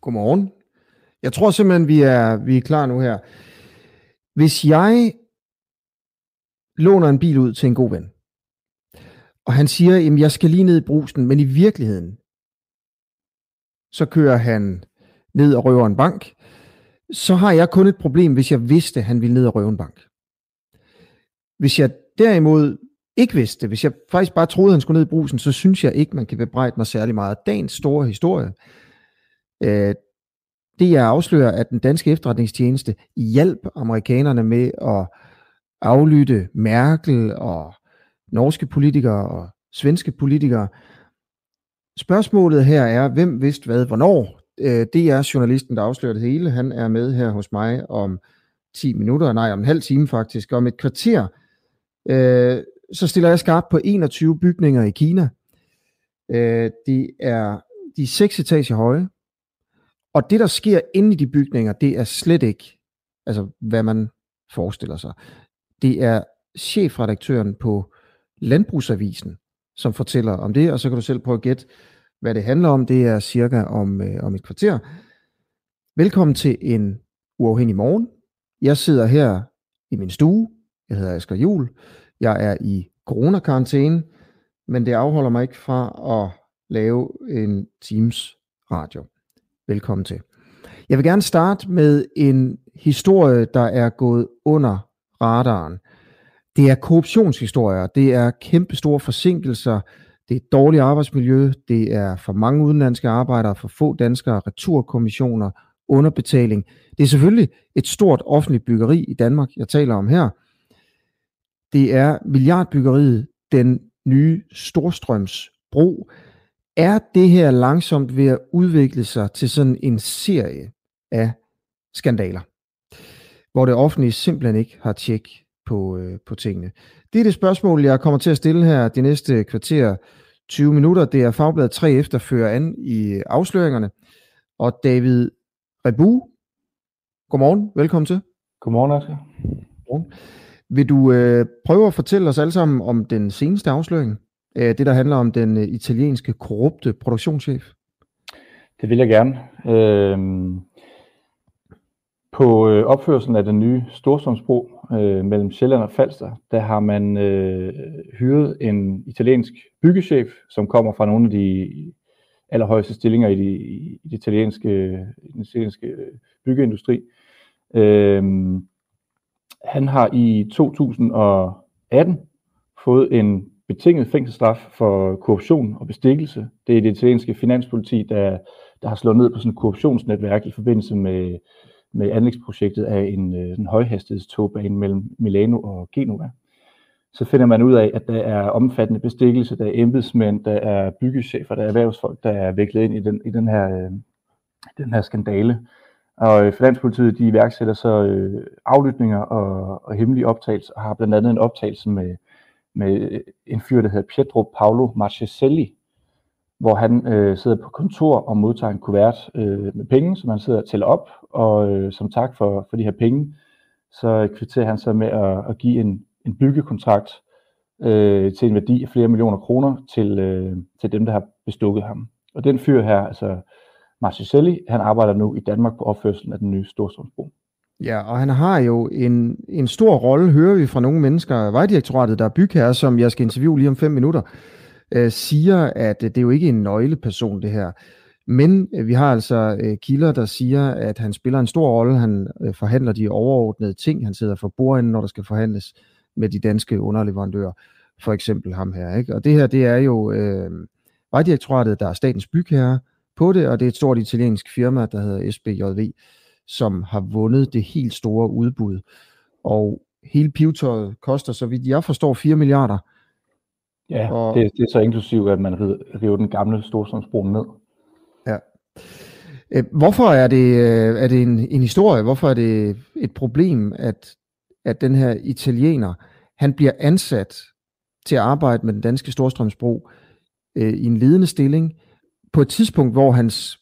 Godmorgen. Jeg tror simpelthen, vi er klar nu her. Hvis jeg låner en bil ud til en god ven, og han siger, at jeg skal lige ned i Brugsen, men i virkeligheden, så kører han ned og røver en bank, så har jeg kun et problem, hvis jeg vidste, at han ville ned og røve en bank. Hvis jeg derimod ikke vidste, hvis jeg faktisk bare troede, han skulle ned i Brugsen, så synes jeg ikke, man kan bebrejde mig særlig meget. Dagens store historie, det jeg afslører, at den danske efterretningstjeneste hjalp amerikanerne med at aflytte Merkel og norske politikere og svenske politikere. Spørgsmålet her er, hvem vidste hvad, hvornår? Det er journalisten, der afslører det hele. Han er med her hos mig om 10 minutter, nej om en halv time faktisk, om et kvarter. Så stiller jeg skarpt på 21 bygninger i Kina. De er 6 etager høje. Og det, der sker inde i de bygninger, det er slet ikke, altså hvad man forestiller sig. Det er chefredaktøren på Landbrugsavisen, som fortæller om det, og så kan du selv prøve at gætte, hvad det handler om. Det er cirka om et kvarter. Velkommen til en uafhængig morgen. Jeg sidder her i min stue. Jeg hedder Asger Juel. Jeg er i coronakarantæne, men det afholder mig ikke fra at lave en Teams radio. Velkommen til. Jeg vil gerne starte med en historie, der er gået under radaren. Det er korruptionshistorier, det er kæmpe store forsinkelser, det er dårligt arbejdsmiljø, det er for mange udenlandske arbejdere, for få danskere, returkommissioner, underbetaling. Det er selvfølgelig et stort offentligt byggeri i Danmark, jeg taler om her. Det er milliardbyggeriet, den nye Storstrømsbro. Er det her langsomt ved at udvikle sig til sådan en serie af skandaler, hvor det offentlige simpelthen ikke har tjek på tingene? Det er det spørgsmål, jeg kommer til at stille her de næste kvarter 20 minutter. Det er Fagbladet 3F, der fører an i afsløringerne. Og David Rebouh, godmorgen, velkommen til. Godmorgen, Asger. Vil du prøve at fortælle os alle sammen om den seneste afsløring? Det, der handler om den italienske korrupte produktionschef? Det vil jeg gerne. På opførelsen af den nye Storstrømsbro mellem Sjælland og Falster, der har man hyret en italiensk byggechef, som kommer fra nogle af de allerhøjeste stillinger i den italienske byggeindustri. Han har i 2018 fået en betinget fængselsstraf for korruption og bestikkelse. Det er det italienske finanspoliti, der har slået ned på sådan et korruptionsnetværk i forbindelse med anlægsprojektet af en højhastighedstogbane mellem Milano og Genova. Så finder man ud af, at der er omfattende bestikkelse, der er embedsmænd, der er byggechefer, der er erhvervsfolk, der er viklet ind i den her skandale. Og finanspolitiet, de iværksætter så aflytninger og hemmelige optagelser, og har blandt andet en optagelse med en fyr, der hedder Pietro Paolo Marcheselli, hvor han sidder på kontor og modtager en kuvert med penge, som han sidder og tæller op, og som tak for de her penge, så kvitterer han sig med at give en byggekontrakt til en værdi af flere millioner kroner til dem, der har bestukket ham. Og den fyr her, altså Marcheselli, han arbejder nu i Danmark på opførselen af den nye Storstrømsbro. Ja, og han har jo en stor rolle, hører vi fra nogle mennesker. Vejdirektoratet, der er bygherre, som jeg skal interviewe lige om 5 minutter, siger, at det er jo ikke en nøgleperson, det her. Men vi har altså kilder, der siger, at han spiller en stor rolle. Han forhandler de overordnede ting. Han sidder for bordenden, når der skal forhandles med de danske underleverandører. For eksempel ham her, ikke? Og det her, det er jo Vejdirektoratet, der er statens bygherre på det, og det er et stort italiensk firma, der hedder SBJV, som har vundet det helt store udbud. Og hele pivetøjet koster, så vidt jeg forstår, 4 milliarder. Ja, og det er så inklusivt, at man river den gamle Storstrømsbro ned. Ja. Hvorfor er det en historie? Hvorfor er det et problem, at den her italiener, han bliver ansat til at arbejde med den danske Storstrømsbro i en ledende stilling, på et tidspunkt, hvor hans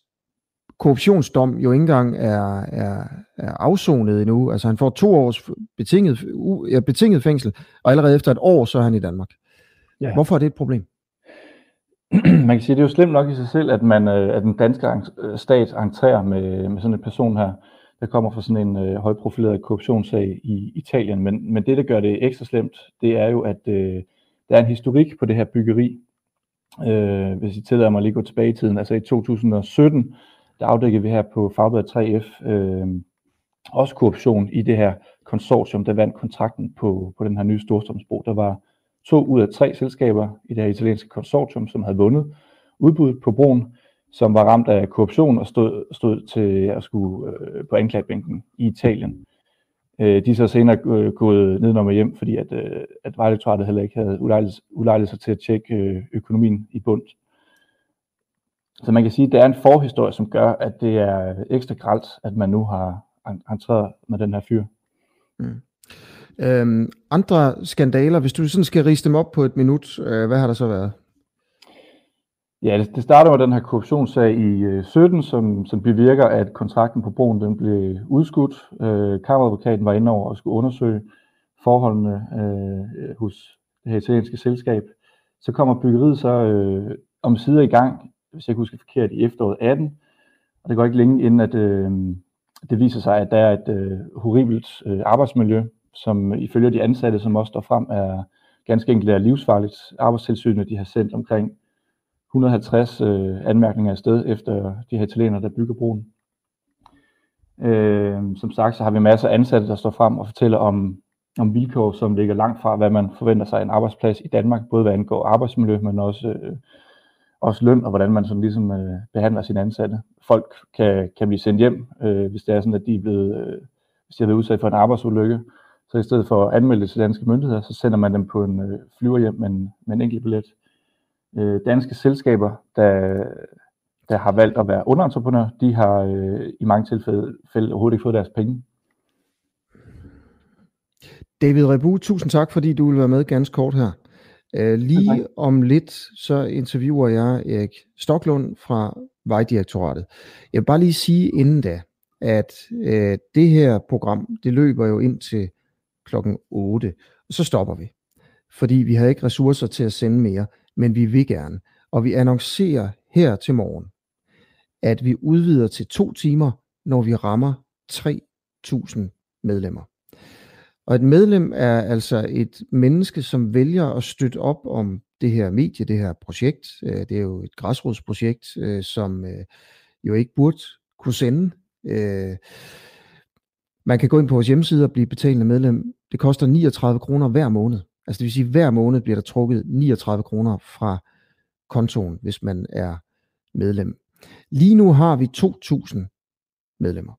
korruptionsdom jo ikke engang er afsonet endnu. Altså han får 2 års betinget fængsel, og allerede efter 1 år, så er han i Danmark. Ja. Hvorfor er det et problem? Man kan sige, at det er jo slemt nok i sig selv, at den danske stat entrerer med sådan en person her, der kommer fra sådan en højprofileret korruptionssag i Italien. Men det, der gør det ekstra slemt, det er jo, at der er en historik på det her byggeri. Hvis I tillader mig lige gå tilbage i tiden, altså i 2017, der afdækkede vi her på Fagbladet 3F også korruption i det her konsortium, der vandt kontrakten på den her nye Storstrømsbro. Der var 2 ud af 3 selskaber i det her italienske konsortium, som havde vundet udbuddet på broen, som var ramt af korruption og stod til at skulle på anklagebænken i Italien. De er så senere gået nedenom og hjem, fordi at Vejdirektoratet heller ikke havde ulejlet sig til at tjekke økonomien i bund. Så man kan sige, at der er en forhistorie, som gør, at det er ekstra grelt, at man nu har entreret med den her fyr. Mm. Andre skandaler, hvis du sådan skal ridse dem op på et minut, hvad har der så været? Ja, det starter med den her korruptionssag i 17, som bevirker, at kontrakten på broen den blev udskudt. Kammeradvokaten var inde over og skulle undersøge forholdene hos det her italienske selskab. Så kommer byggeriet så omsider i gang, hvis jeg ikke husker forkert, i efteråret 18. Og det går ikke længe inden, at det viser sig, at der er et horribelt arbejdsmiljø, som ifølge de ansatte, som også står frem, er ganske enkelt er livsfarligt. Arbejdstilsynet, de har sendt omkring 150 anmærkninger afsted efter de her italienere, der bygger broen. Som sagt, så har vi masser af ansatte, der står frem og fortæller om vilkår, som ligger langt fra, hvad man forventer sig af en arbejdsplads i Danmark, både hvad angår arbejdsmiljø, men også løn og hvordan man sådan ligesom behandler sine ansatte. Folk kan blive sendt hjem, hvis det er sådan, at hvis de er blevet udsat for en arbejdsulykke. Så i stedet for at anmelde det til danske myndigheder, så sender man dem på en flyver hjem med en enkelt billet. Danske selskaber, der har valgt at være underentreprenør, de har i mange tilfælde overhovedet ikke fået deres penge. David Rebouh, tusind tak, fordi du vil være med ganske kort her. Lige om lidt, så interviewer jeg Erik Stoklund fra Vejdirektoratet. Jeg vil bare lige sige inden da, at det her program, det løber jo ind til klokken 8, og så stopper vi. Fordi vi har ikke ressourcer til at sende mere, men vi vil gerne. Og vi annoncerer her til morgen, at vi udvider til 2 timer, når vi rammer 3.000 medlemmer. Og et medlem er altså et menneske, som vælger at støtte op om det her medie, det her projekt. Det er jo et græsrodsprojekt, som jo ikke burde kunne sende. Man kan gå ind på vores hjemmeside og blive betalende medlem. Det koster 39 kroner hver måned. Altså det vil sige, at hver måned bliver der trukket 39 kroner fra kontoen, hvis man er medlem. Lige nu har vi 2.000 medlemmer.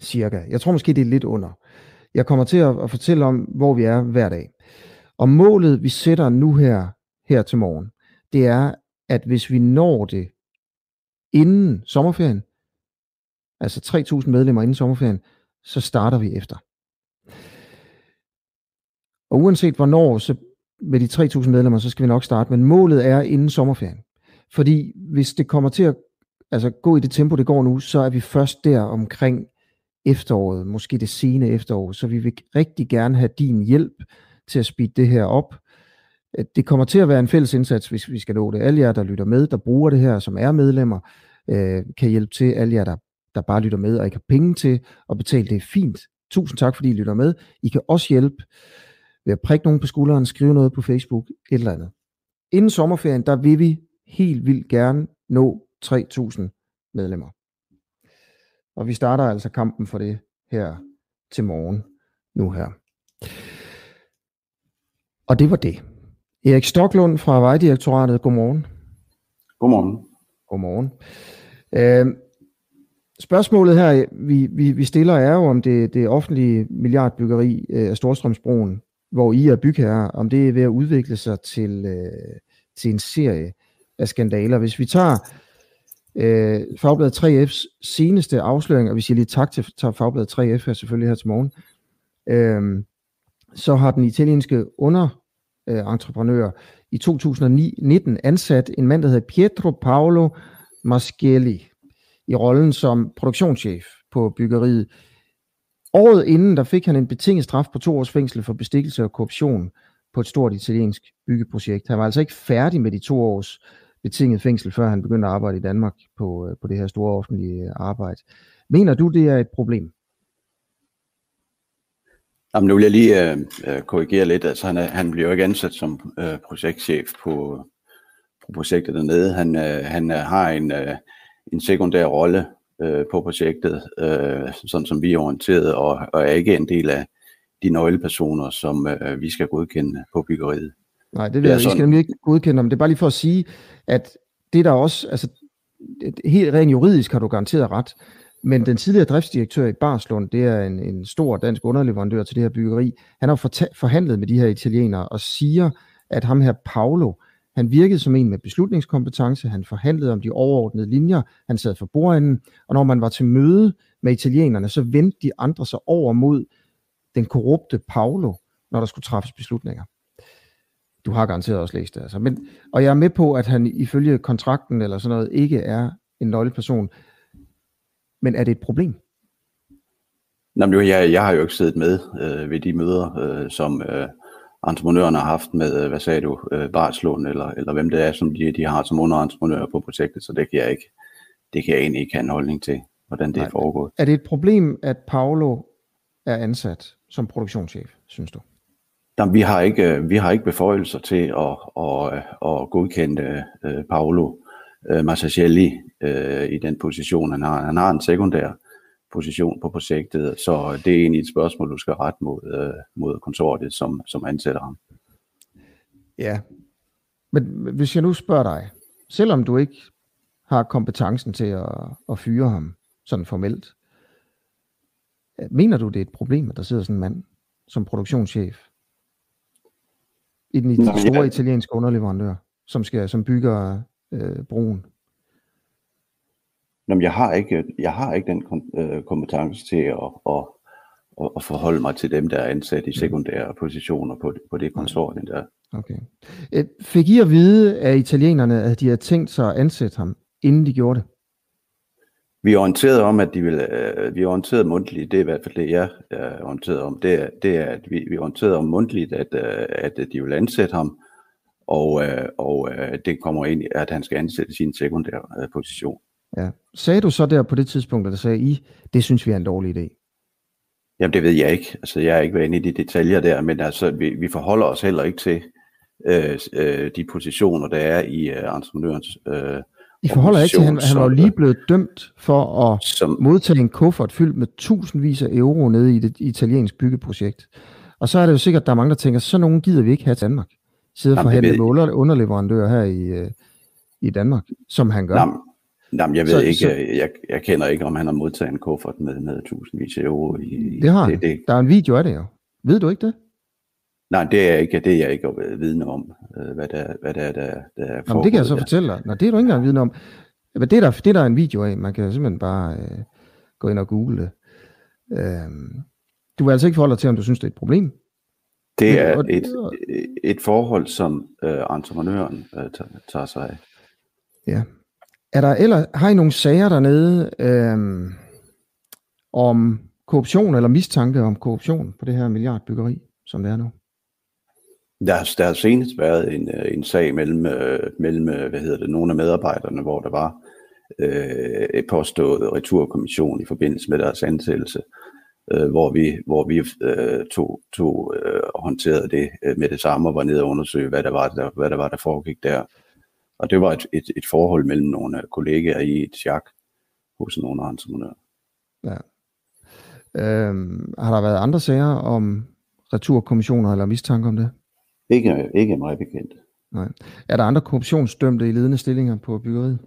Cirka. Jeg tror måske, det er lidt under. Jeg kommer til at fortælle om, hvor vi er hver dag. Og målet, vi sætter nu her til morgen, det er, at hvis vi når det inden sommerferien, altså 3.000 medlemmer inden sommerferien, så starter vi efter. Og uanset hvornår, så med de 3.000 medlemmer, så skal vi nok starte. Men målet er inden sommerferien. Fordi hvis det kommer til at gå i det tempo, det går nu, så er vi først der omkring efteråret, måske det sene efterår. Så vi vil rigtig gerne have din hjælp til at speede det her op. Det kommer til at være en fælles indsats, hvis vi skal nå det. Alle jer, der lytter med, der bruger det her, som er medlemmer, kan hjælpe til. Alle jer, der bare lytter med og ikke har penge til at betale, det er fint. Tusind tak, fordi I lytter med. I kan også hjælpe ved at prikke nogen på skulderen, skrive noget på Facebook, et eller andet. Inden sommerferien, der vil vi helt vildt gerne nå 3.000 medlemmer. Og vi starter altså kampen for det her til morgen, nu her. Og det var det. Erik Stoklund fra Vejdirektoratet, godmorgen. Godmorgen. Godmorgen. Spørgsmålet her, vi stiller, er jo, om det offentlige milliardbyggeri af Storstrømsbroen, hvor I er bygherre, om det er ved at udvikle sig til en serie af skandaler. Hvis vi tager Fagbladet 3F's seneste afsløring, og vi siger lige tak til Fagbladet 3F her selvfølgelig her til morgen, så har den italienske underentreprenør i 2019 ansat en mand, der hedder Pietro Paolo Marcheselli, i rollen som produktionschef på byggeriet. Året inden, der fik han en betinget straf på 2 års fængsel for bestikkelse og korruption på et stort italiensk byggeprojekt. Han var altså ikke færdig med de 2 års betinget fængsel, før han begyndte at arbejde i Danmark på det her store offentlige arbejde. Mener du, det er et problem? Jamen, nu vil jeg lige korrigere lidt. Altså, han bliver jo ikke ansat som projektchef på projektet dernede. Han har en sekundær rolle på projektet, sådan som vi er orienteret, og er ikke en del af de nøglepersoner, som vi skal godkende på byggeriet. Nej, vi skal nemlig ikke godkende dem. Det er bare lige for at sige, at det der også, altså helt rent juridisk har du garanteret ret, men den tidligere driftsdirektør i Barslund, det er en stor dansk underleverandør til det her byggeri, han har forhandlet med de her italienere og siger, at ham her Paolo, han virkede som en med beslutningskompetence, han forhandlede om de overordnede linjer, han sad for bordenden, og når man var til møde med italienerne, så vendte de andre sig over mod den korrupte Paolo, når der skulle træffes beslutninger. Du har garanteret også læst det, altså. Men, og jeg er med på, at han ifølge kontrakten eller sådan noget ikke er en nøgleperson. Men er det et problem? Jamen, jeg har jo ikke siddet med ved de møder, som entreprenørerne har haft med, hvad sagde du, Barslund, eller hvem det er, som de har som underentreprenører på projektet, så det kan jeg egentlig ikke have en holdning til, hvordan det er foregået. Er det et problem, at Paolo er ansat som produktionschef, synes du? Jamen, vi har ikke beføjelser til at godkende Paolo Marcheselli i den position, han har. Han har en sekundær position på projektet, så det er egentlig et spørgsmål, du skal rette mod konsortiet, som ansætter ham. Ja, men hvis jeg nu spørger dig, selvom du ikke har kompetencen til at fyre ham sådan formelt, mener du, det er et problem, at der sidder sådan en mand som produktionschef i den store italienske underleverandør, som bygger broen? Jamen, jeg har ikke den kompetence til at forholde mig til dem, der er ansat i sekundære positioner på det konsortium der. Okay. Fik I at vide af italienerne, at de havde tænkt sig at ansætte ham, inden de gjorde det? Vi er orienteret om, at de vil... Vi er orienteret mundtligt, det er i hvert fald det, jeg er orienteret om. Det er, at vi er orienteret om mundtligt, at de vil ansætte ham, og det kommer ind, at han skal ansætte sin sekundære position. Ja. Sagde du så der på det tidspunkt, at der sagde I, det synes vi er en dårlig idé? Jamen, det ved jeg ikke. Altså, jeg er ikke været inde i de detaljer der, men altså, vi forholder os heller ikke til de positioner, der er i entreprenørens I forholder ikke til, han var lige blevet dømt for at modtage en kuffert fyldt med tusindvis af euro nede i det italienske byggeprojekt. Og så er det jo sikkert, at der er mange, der tænker, så nogen gider vi ikke have i Danmark. Sidder og forhandler med underleverandører her i Danmark, som han gør. Jamen, jeg ved så, ikke. Jeg kender ikke, om han har modtaget en kuffert med tusindvis af euro. Det har han. Der er en video af det jo. Ved du ikke det? Nej, det er jeg ikke vidne om, hvad der er foregået. Det kan jeg så fortælle dig. Nej, det er du ikke engang vidne om. Men det er der en video af. Man kan simpelthen bare gå ind og google det. Du vil altså ikke forholde dig til, om du synes, det er et problem? Det er et forhold, som entreprenøren tager sig af. Ja. Er der eller har I nogle sager dernede om korruption eller mistanke om korruption på det her milliardbyggeri, som det er nu? Der har senest været en sag mellem nogle af medarbejderne, hvor der var et påstået returkommission i forbindelse med deres ansættelse, hvor vi håndterede det med det samme og var nede og undersøge, hvad der foregik der. Og det var et forhold mellem nogle kollegaer i et sjak hos nogle entreprenører. Ja. Har der været andre sager om returkommissioner eller mistanke om det? Ikke meget bekendt. Nej. Er der andre korruptionsdømte i ledende stillinger på byggeriet?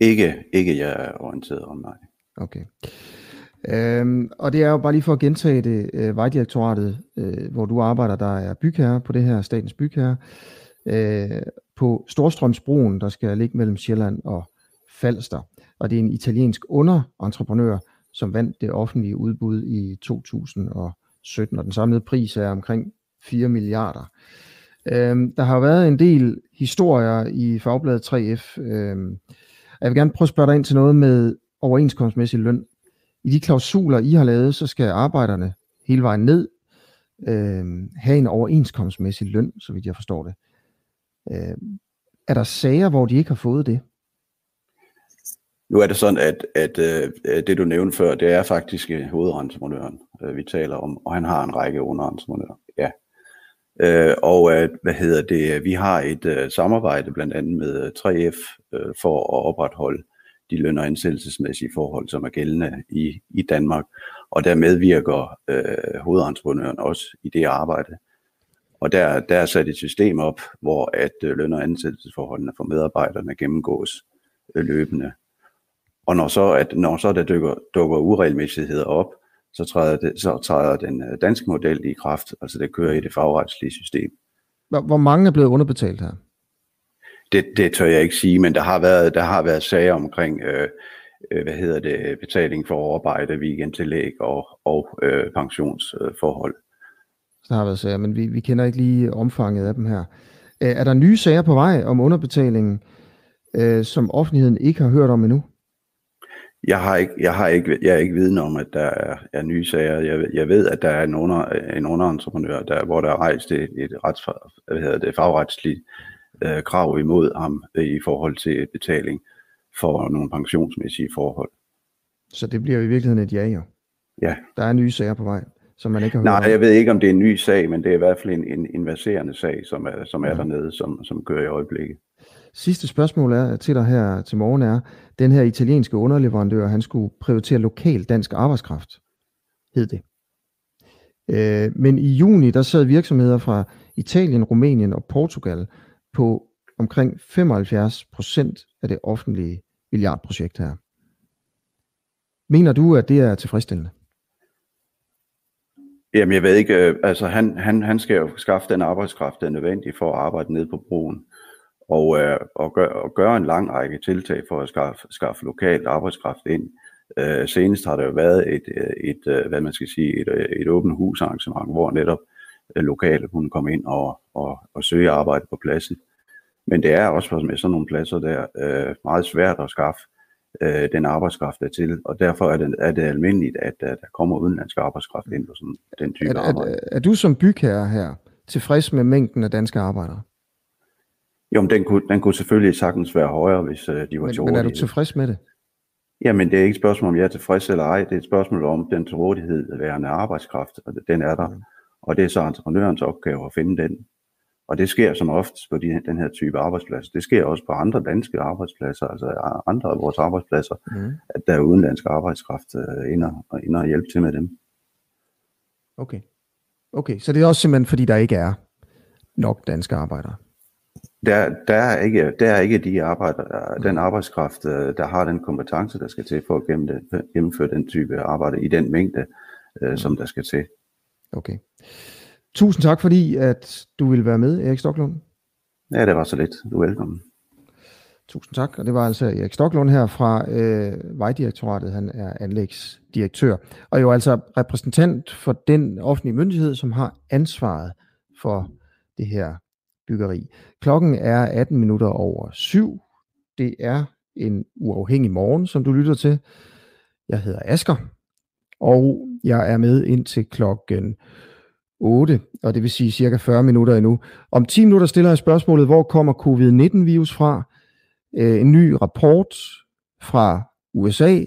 Ikke jeg er orienteret om, nej. Okay. Og det er jo bare lige for at gentage det, Vejdirektoratet, hvor du arbejder, der er bygherre på det her, statens bygherre, på Storstrømsbroen, der skal ligge mellem Sjælland og Falster. Og det er en italiensk underentreprenør, som vandt det offentlige udbud i 2017, og den samlede pris er omkring 4 milliarder. Der har været en del historier i Fagbladet 3F. Jeg vil gerne prøve at spørge dig ind til noget med overenskomstmæssig løn. I de klausuler, I har lavet, så skal arbejderne hele vejen ned have en overenskomstmæssig løn, så vidt jeg forstår det. Er der sager, hvor de ikke har fået det? Nu er det sådan, at det du nævnte før, det er faktisk hovedentreprenøren, vi taler om, og han har en række underentreprenører. Ja. Vi har et samarbejde blandt andet med 3F for at opretholde de løn- og ansættelsesmæssige forhold, som er gældende i Danmark. Og der medvirker hovedentreprenøren også i det arbejde. Og der er sat et system op, hvor at løn- og ansættelsesforholdene for medarbejderne gennemgås løbende. Og når så der dukker uregelmæssigheder op, så træder den danske model i kraft, altså det kører i det fagretslige system. Hvor mange er blevet underbetalt her? Det tør jeg ikke sige, men der har været sager omkring betaling for overarbejde, weekendtillæg og pensionsforhold. Der har været sager, men vi kender ikke lige omfanget af dem her. Er der nye sager på vej om underbetalingen, som offentligheden ikke har hørt om endnu? Jeg er ikke viden om, at der er nye sager. Jeg ved, at der er en underentreprenør, hvor der er rejst et fagretsligt krav imod ham i forhold til betaling for nogle pensionsmæssige forhold. Så det bliver i virkeligheden et ja, jo? Ja. Der er nye sager på vej, som man ikke har hørt om. Jeg ved ikke, om det er en ny sag, men det er i hvert fald en verserende sag, som er dernede, som kører i øjeblikket. Sidste spørgsmål til dig her til morgen er, den her italienske underleverandør, han skulle prioritere lokal dansk arbejdskraft, hed det. Men i juni, der sad virksomheder fra Italien, Rumænien og Portugal på omkring 75% af det offentlige milliardprojekt her. Mener du, at det er tilfredsstillende? Jamen jeg ved ikke, altså han skal jo skaffe den arbejdskraft, der er nødvendig for at arbejde ned på broen. Og gøre en lang række tiltag for at skaffe lokalt arbejdskraft ind. Senest har der jo været et åbent husarrangement, hvor netop lokale kunne komme ind og søge arbejde på pladsen. Men det er også med sådan nogle pladser der meget svært at skaffe den arbejdskraft der til, og derfor er det almindeligt, at der kommer udenlandsk arbejdskraft ind på sådan den type arbejde. Er du som bygherre her tilfreds med mængden af danske arbejdere? Jo, men den kunne selvfølgelig sagtens være højere, hvis de var til rådighed. Men er du tilfreds med det? Jamen, det er ikke et spørgsmål, om jeg er tilfreds eller ej. Det er et spørgsmål om den til rådighed værende arbejdskraft, og den er der. Mm. Og det er så entreprenørens opgave at finde den. Og det sker som oftest på den her type arbejdsplads. Det sker også på andre danske arbejdspladser, altså andre af vores arbejdspladser, at der er udenlandsk arbejdskraft inde og hjælpe til med dem. Okay, så det er også simpelthen, fordi der ikke er nok danske arbejdere? Der er ikke de arbejder, den arbejdskraft, der har den kompetence, der skal til for at gennemføre den type arbejde i den mængde, som der skal til. Okay. Tusind tak, fordi at du ville være med, Erik Stoklund. Ja, det var så lidt. Du er velkommen. Tusind tak, og det var altså Erik Stoklund her fra Vejdirektoratet. Han er anlægsdirektør, og jo altså repræsentant for den offentlige myndighed, som har ansvaret for det her byggeri. Klokken er 18 minutter over 7. Det er en uafhængig morgen, som du lytter til. Jeg hedder Asger, og jeg er med indtil klokken 8, og det vil sige cirka 40 minutter endnu. Om 10 minutter stiller jeg spørgsmålet, hvor kommer covid-19-virus fra? En ny rapport fra USA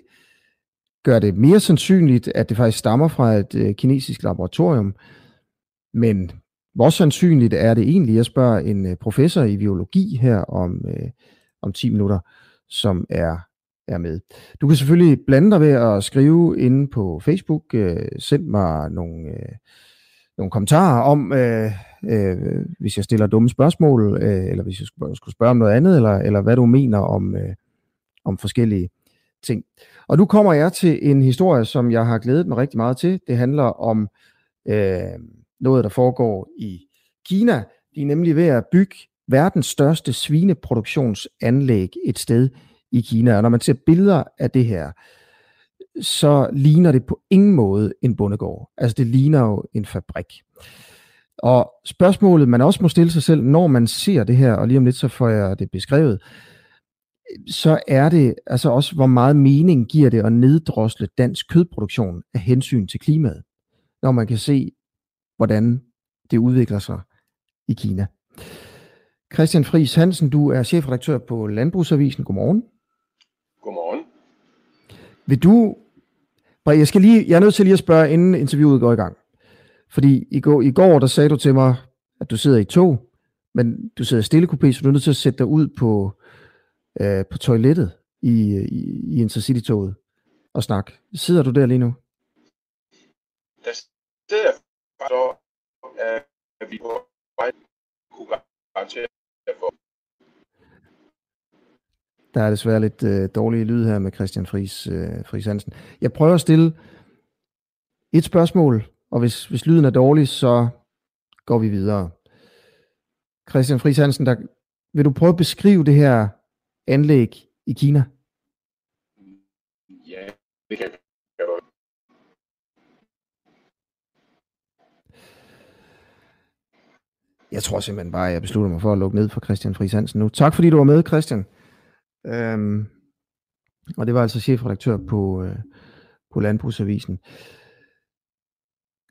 gør det mere sandsynligt, at det faktisk stammer fra et kinesisk laboratorium, men hvor sandsynligt er det egentlig? Jeg spørger en professor i biologi her om 10 minutter, som er med. Du kan selvfølgelig blande dig ved at skrive inde på Facebook. Send mig nogle kommentarer om, hvis jeg stiller dumme spørgsmål, eller hvis jeg skulle spørge om noget andet, eller hvad du mener om forskellige ting. Og nu kommer jeg til en historie, som jeg har glædet mig rigtig meget til. Det handler om noget, der foregår i Kina. De er nemlig ved at bygge verdens største svineproduktionsanlæg et sted i Kina. Og når man ser billeder af det her, så ligner det på ingen måde en bondegård. Altså det ligner jo en fabrik. Og spørgsmålet, man også må stille sig selv, når man ser det her, og lige om lidt så får jeg det beskrevet, så er det altså også, hvor meget mening giver det at neddrosle dansk kødproduktion af hensyn til klimaet, når man kan se, hvordan det udvikler sig i Kina. Christian Friis Hansen, du er chefredaktør på Landbrugsavisen. Godmorgen. Godmorgen. Vil du... Jeg er nødt til lige at spørge, inden interviewet går i gang. Fordi i går, der sagde du til mig, at du sidder i tog, men du sidder i stillekupé, så du er nødt til at sætte dig ud på toilettet i Intercity-toget og snakke. Sidder du der lige nu? Der sidder jeg så, at vi på vej kunne garantere for. Der er desværre lidt dårlige lyd her med Christian Friis Hansen. Jeg prøver at stille et spørgsmål, og hvis lyden er dårlig, så går vi videre. Christian Friis Hansen, vil du prøve at beskrive det her anlæg i Kina? Ja, det kan jeg godt. Jeg tror simpelthen bare, at jeg beslutter mig for at lukke ned for Christian Friis Hansen nu. Tak fordi du var med, Christian. Og det var altså chefredaktør på Landbrugsavisen.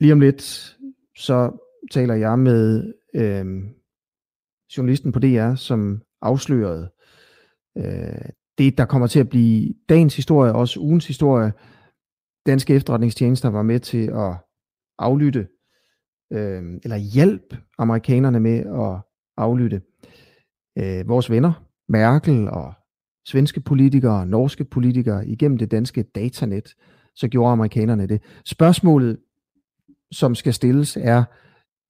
Lige om lidt, så taler jeg med journalisten på DR, som afslørede det, der kommer til at blive dagens historie, også ugens historie. Danske efterretningstjenester var med til at aflytte, eller hjælp amerikanerne med at aflytte vores venner, Merkel og svenske politikere og norske politikere igennem det danske datanet, så gjorde amerikanerne det. Spørgsmålet, som skal stilles, er,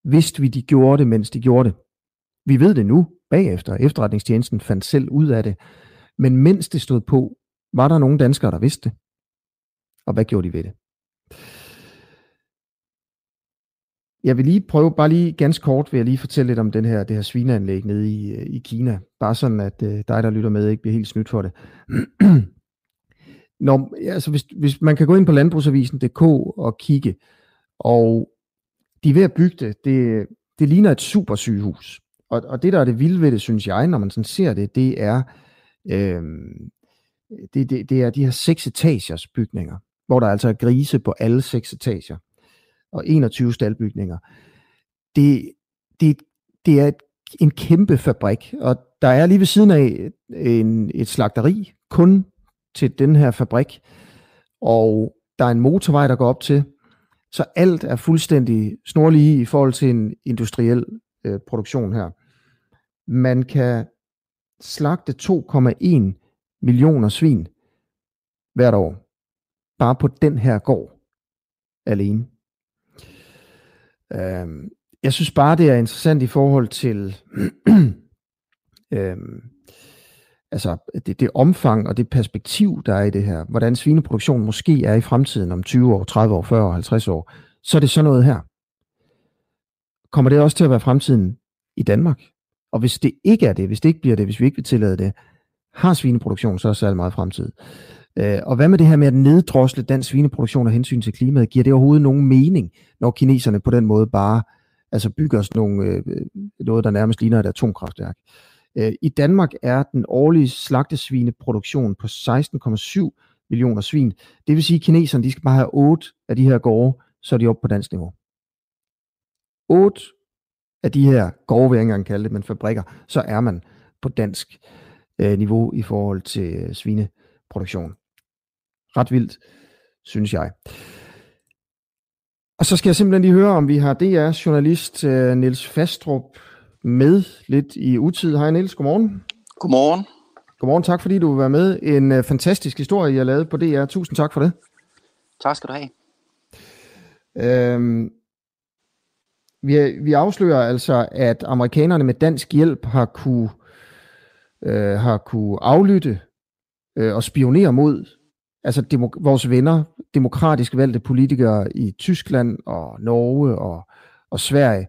vidste vi, de gjorde det, mens de gjorde det? Vi ved det nu, bagefter. Efterretningstjenesten fandt selv ud af det. Men mens det stod på, var der nogle danskere, der vidste det? Og hvad gjorde de ved det? Jeg vil lige prøve, ganske kort vil jeg fortælle lidt om det her svineanlæg nede i Kina. Bare sådan, at dig, der lytter med, ikke bliver helt snydt for det. Nå, altså, hvis man kan gå ind på landbrugsavisen.dk og kigge, og de er ved at bygge det ligner et supersygehus. Og det, der er det vilde ved det, synes jeg, når man sådan ser det, det er de her 6 etagers bygninger, hvor der altså er grise på alle 6 etager. Og 21 staldbygninger. Det er en kæmpe fabrik, og der er lige ved siden af et slagteri, kun til den her fabrik, og der er en motorvej, der går op til, så alt er fuldstændig snorlige i forhold til en industriel produktion her. Man kan slagte 2,1 millioner svin hvert år, bare på den her gård alene. Jeg synes bare, det er interessant i forhold til altså det omfang og det perspektiv, der er i det her. Hvordan svineproduktion måske er i fremtiden om 20 år, 30 år, 40 år, 50 år. Så er det sådan noget her. Kommer det også til at være fremtiden i Danmark? Og hvis det ikke er det, hvis det ikke bliver det, hvis vi ikke vil tillade det, har svineproduktion så særlig meget fremtid. Og hvad med det her med at neddrosle dansk svineproduktion af hensyn til klimaet? Giver det overhovedet nogen mening, når kineserne på den måde bare altså bygger sådan noget, der nærmest ligner et atomkraftværk? I Danmark er den årlige slagtesvineproduktion på 16,7 millioner svin. Det vil sige, at kineserne de skal bare have 8 af de her gårde, så er de oppe på dansk niveau. 8 af de her gårde, vil jeg ikke engang kalde det, men fabrikker, så er man på dansk niveau i forhold til svineproduktion. Ret vildt, synes jeg. Og så skal jeg simpelthen lige høre, om vi har DR-journalist Niels Fastrup med lidt i utid. Hej Niels, godmorgen. Godmorgen. Godmorgen, tak fordi du vil være med. En fantastisk historie, jeg lavede på DR. Tusind tak for det. Tak skal du have. Vi afslører altså, at amerikanerne med dansk hjælp har kunne aflytte og spionere mod altså vores venner, demokratisk valgte politikere i Tyskland og Norge og Sverige,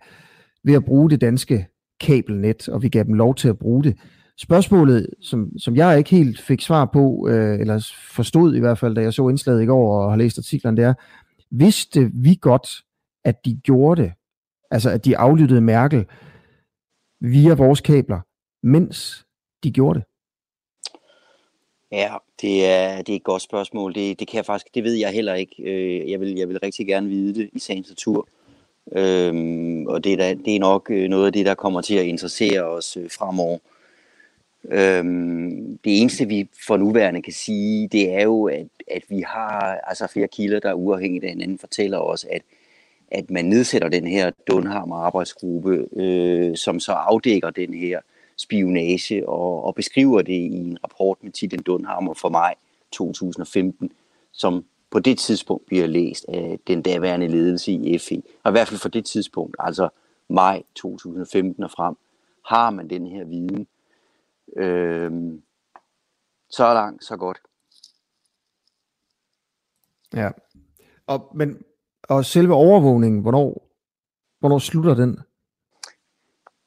ved at bruge det danske kabelnet, og vi gav dem lov til at bruge det. Spørgsmålet, som jeg ikke helt fik svar på, eller forstod i hvert fald, da jeg så indslaget i går og har læst artiklerne, det er, vidste vi godt, at de gjorde det, altså at de aflyttede Merkel via vores kabler, mens de gjorde det? Ja, det er et godt spørgsmål. Det ved jeg heller ikke. Jeg vil rigtig gerne vide det i sagens natur. Og det er nok noget af det, der kommer til at interessere os fremover. Det eneste, vi for nuværende kan sige, det er jo, at vi har altså flere kilder, der uafhængigt af hinanden fortæller os, at man nedsætter den her Dunhammer-arbejdsgruppe, som så afdækker den her spionage og beskriver det i en rapport med titlen Dunhammer for maj 2015, som på det tidspunkt bliver læst af den daværende ledelse i FE. Og i hvert fald for det tidspunkt, altså maj 2015 og frem, har man den her viden. Så langt, så godt. Ja. Og selve overvågningen, hvornår slutter den?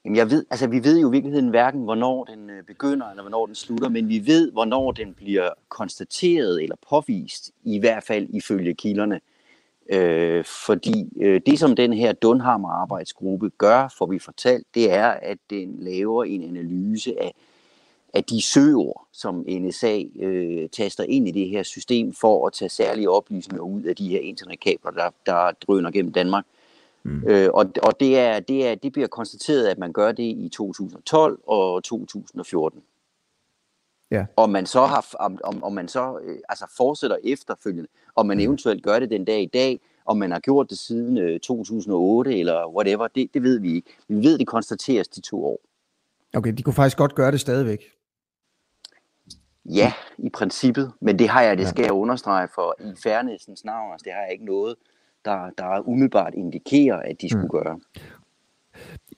Jamen vi ved jo i virkeligheden hverken, hvornår den begynder, eller hvornår den slutter, men vi ved, hvornår den bliver konstateret eller påvist, i hvert fald ifølge kilderne. Fordi det, som den her Dunhammer-arbejdsgruppe gør, får vi fortalt, det er, at den laver en analyse af de søgeord, som NSA taster ind i det her system for at tage særlige oplysninger ud af de her internetkabler, der drøner gennem Danmark. Og det bliver konstateret, at man gør det i 2012 og 2014. Ja. Om man så fortsætter efterfølgende, om man eventuelt gør det den dag i dag, om man har gjort det siden 2008 eller whatever, det ved vi ikke. Vi ved, det konstateres de 2 år. Okay, de kunne faktisk godt gøre det stadigvæk. Ja, i princippet, men det skal jeg understrege for i fairnessens navn, altså, det har jeg ikke noget, der umiddelbart indikerer, at de skulle gøre.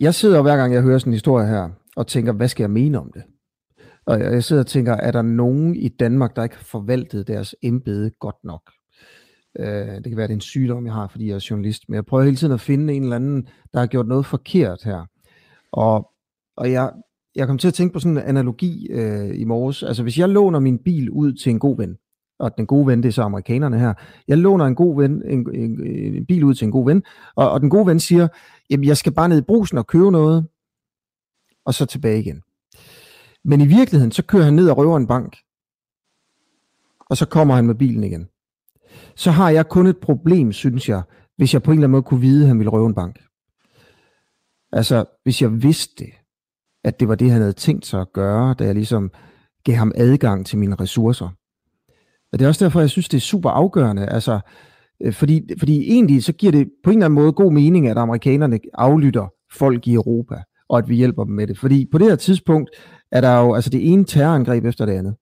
Jeg sidder hver gang, jeg hører sådan en historie her, og tænker, hvad skal jeg mene om det? Og jeg sidder og tænker, er der nogen i Danmark, der ikke har forvaltet deres embede godt nok? Det kan være, det er en sygdom, jeg har, fordi jeg er journalist, men jeg prøver hele tiden at finde en eller anden, der har gjort noget forkert her. Og jeg kom til at tænke på sådan en analogi i morges. Altså, hvis jeg låner min bil ud til en god ven, og den gode ven, det er så amerikanerne her. Jeg låner en god ven, en bil ud til en god ven, og den gode ven siger, jamen, jeg skal bare ned i Brugsen og købe noget, og så tilbage igen. Men i virkeligheden, så kører han ned og røver en bank, og så kommer han med bilen igen. Så har jeg kun et problem, synes jeg, hvis jeg på en eller anden måde kunne vide, at han ville røve en bank. Altså, hvis jeg vidste, at det var det, han havde tænkt sig at gøre, da jeg ligesom gav ham adgang til mine ressourcer. Og det er også derfor, jeg synes, det er super afgørende. Altså, fordi egentlig, så giver det på en eller anden måde god mening, at amerikanerne aflytter folk i Europa, og at vi hjælper dem med det. Fordi på det her tidspunkt er der jo altså det ene terrorangreb efter det andet.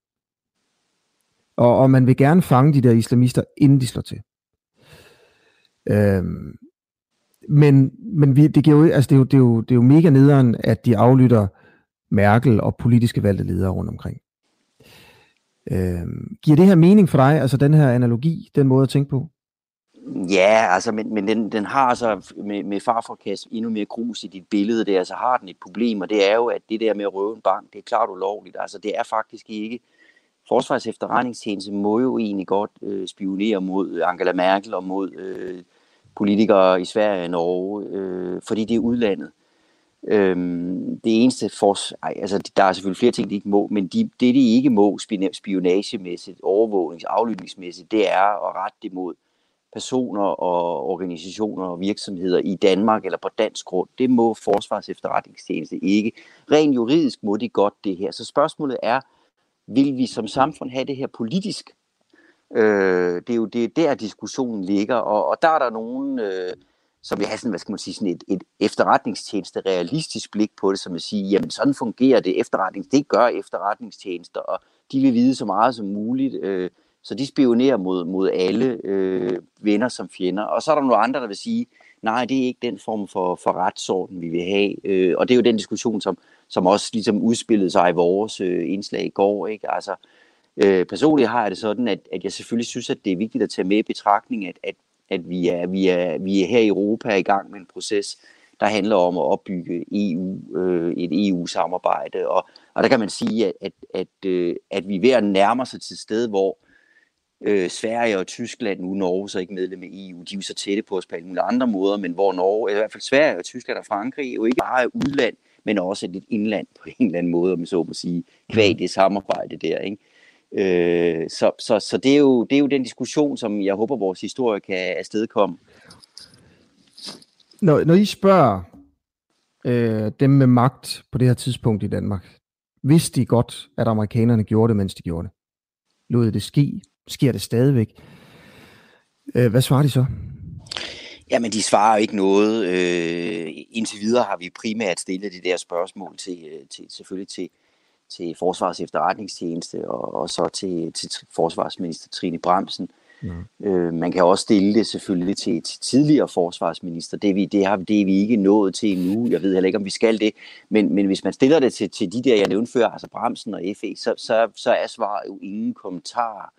Og man vil gerne fange de der islamister, inden de slår til. Men det giver jo, altså det er jo mega nederen, at de aflytter Merkel og politiske valgte ledere rundt omkring. Giver det her mening for dig, altså den her analogi, den måde at tænke på? Ja, altså, men den har altså med farforkast endnu mere grus i dit billede der, så har den et problem, og det er jo, at det der med at røve en bank, det er klart ulovligt. Altså, det er faktisk ikke. Forsvars efterretningstjeneste må jo egentlig godt spionere mod Angela Merkel og mod politikere i Sverige og Norge, fordi det er udlandet. Det eneste der er selvfølgelig flere ting, de ikke må, men det de ikke må spionagemæssigt, overvågnings- og aflytningsmæssigt, det er at rette det mod personer og organisationer og virksomheder i Danmark eller på dansk grund. Det må Forsvars Efterretningstjeneste ikke. Rent juridisk må de godt det her. Så spørgsmålet er, vil vi som samfund have det her politisk? Det er jo det, der diskussionen ligger, og der er der nogen, som vil have sådan, et efterretningstjeneste realistisk blik på det, som vil sige, jamen sådan fungerer det, det gør efterretningstjenester, og de vil vide så meget som muligt, så de spionerer mod alle venner som fjender. Og så er der nogle andre, der vil sige, nej, det er ikke den form for retsorden, vi vil have. Og det er jo den diskussion, som også ligesom udspillede sig i vores indslag i går, ikke? Altså, personligt har jeg det sådan, at jeg selvfølgelig synes, at det er vigtigt at tage med i betragtning, at vi er her i Europa i gang med en proces, der handler om at opbygge EU, et EU-samarbejde. Og der kan man sige, at vi er ved at nærme sig til et sted, hvor Sverige og Tyskland, nu Norge så ikke medlem af EU, de er jo så tætte på os på nogle andre måder, men hvor Norge, i hvert fald Sverige og Tyskland og Frankrig, jo ikke bare er udland, men også lidt indland på en eller anden måde, om man så må sige, kvad det samarbejde der, ikke? Så det er jo den diskussion, som jeg håber, vores historie kan afstedkomme. Når I spørger dem med magt på det her tidspunkt i Danmark, vidste de godt, at amerikanerne gjorde det, mens de gjorde det? Lod det ske? Sker det stadigvæk? Hvad svarer de så? Jamen, de svarer ikke noget. Indtil videre har vi primært stillet det der spørgsmål til Forsvarets Efterretningstjeneste og så til forsvarsminister Trine Bramsen. Mm. Man kan også stille det selvfølgelig til tidligere forsvarsminister. Det er vi ikke nået til endnu. Jeg ved heller ikke, om vi skal det. Men hvis man stiller det til de der, jeg nævnte før, altså Bramsen og FE, så er svaret jo ingen kommentarer.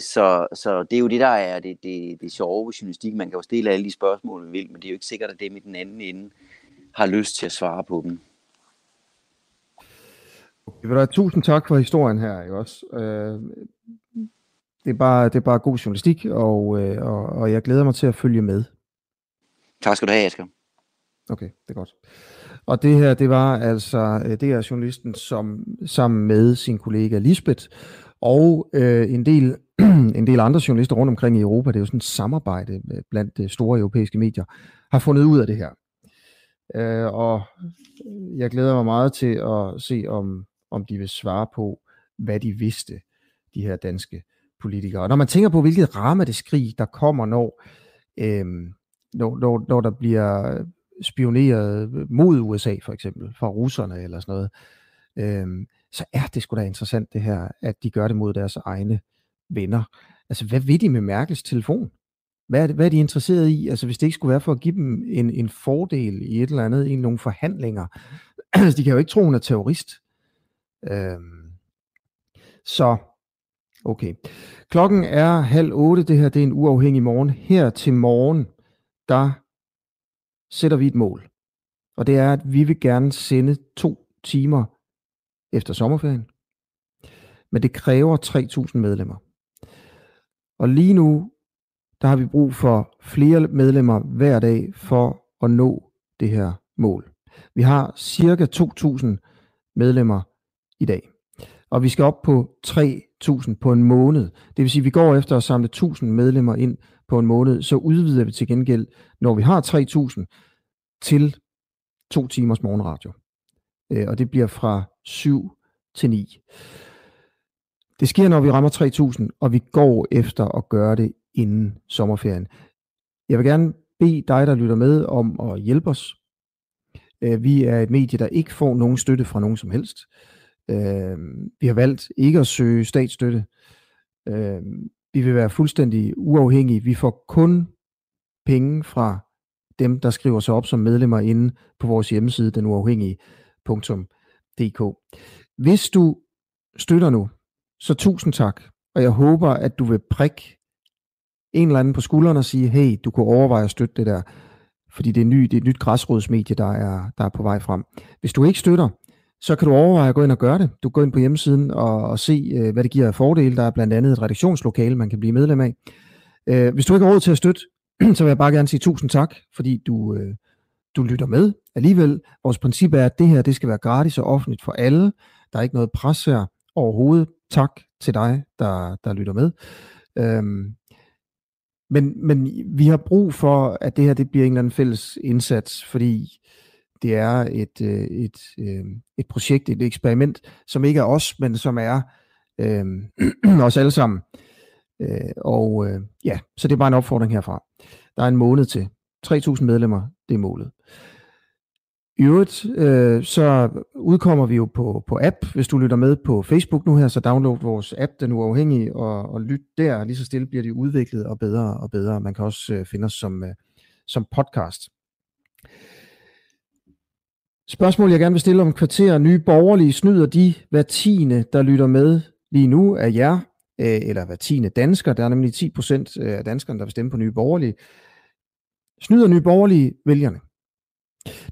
Så det er jo det, der er det sjove journalistik. Man kan jo stille alle de spørgsmål, man vil, men det er jo ikke sikkert, at dem i den anden ende har lyst til at svare på dem. Okay, tusind tak for historien her, ikke også? Det er bare god journalistik, og jeg glæder mig til at følge med. Tak skal du have, Asger. Okay, det er godt. Og det her, det var altså, det er journalisten, som sammen med sin kollega Lisbeth og en del andre journalister rundt omkring i Europa, det er jo sådan et samarbejde blandt store europæiske medier, har fundet ud af det her. Og jeg glæder mig meget til at se, om de vil svare på, hvad de vidste, de her danske politikere. Og når man tænker på, hvilket ramme det skrig, der kommer, når der bliver spioneret mod USA, for eksempel, fra russerne eller sådan noget, så er det sgu da interessant det her, at de gør det mod deres egne venner. Altså, hvad vil de med Merkels telefon? Hvad er de interesseret i? Altså, hvis det ikke skulle være for at give dem en fordel i et eller andet, i nogle forhandlinger. De kan jo ikke tro, hun er terrorist. Så, okay. 7:30. Det her, det er en uafhængig morgen. Her til morgen, der sætter vi et mål. Og det er, at vi vil gerne sende 2 timer efter sommerferien. Men det kræver 3.000 medlemmer. Og lige nu, der har vi brug for flere medlemmer hver dag for at nå det her mål. Vi har cirka 2.000 medlemmer i dag. Og vi skal op på 3.000 på en måned. Det vil sige, at vi går efter at samle 1.000 medlemmer ind på en måned. Så udvider vi til gengæld, når vi har 3.000, til 2 timers morgenradio. Og det bliver fra 7 til 9. Det sker, når vi rammer 3.000, og vi går efter at gøre det inden sommerferien. Jeg vil gerne bede dig, der lytter med, om at hjælpe os. Vi er et medie, der ikke får nogen støtte fra nogen som helst. Vi har valgt ikke at søge statsstøtte. Vi vil være fuldstændig uafhængige. Vi får kun penge fra dem, der skriver sig op som medlemmer inde på vores hjemmeside, denuafhængige.dk. Hvis du støtter nu, så tusind tak. Og jeg håber, at du vil prikke en eller anden på skulderen og sige, hey, du kunne overveje at støtte det der, fordi det er et nyt græsrodsmedie, der er på vej frem. Hvis du ikke støtter, så kan du overveje at gå ind og gøre det. Du går ind på hjemmesiden og se, hvad det giver af fordele. Der er blandt andet et redaktionslokale, man kan blive medlem af. Hvis du ikke har råd til at støtte, så vil jeg bare gerne sige tusind tak, fordi du lytter med alligevel. Vores princip er, at det her, det skal være gratis og offentligt for alle. Der er ikke noget pres her overhovedet. Tak til dig, der lytter med. Men vi har brug for, at det her, det bliver en eller anden fælles indsats, fordi det er et projekt, et eksperiment, som ikke er os, men som er os alle sammen. Så det er bare en opfordring herfra. Der er en måned til. 3.000 medlemmer, det er målet. I øvrigt, så udkommer vi jo på app. Hvis du lytter med på Facebook nu her, så download vores app, Den Uafhængige, og lyt der. Lige så stille bliver det udviklet og bedre og bedre. Man kan også finde os som podcast. Spørgsmål, jeg gerne vil stille om kvarter. Nye Borgerlige, snyder de hver 10., der lytter med lige nu af jer, eller hver 10. dansker? Der er nemlig 10% af danskerne, der vil stemme på Nye Borgerlige. Snyder Nye Borgerlige vælgerne?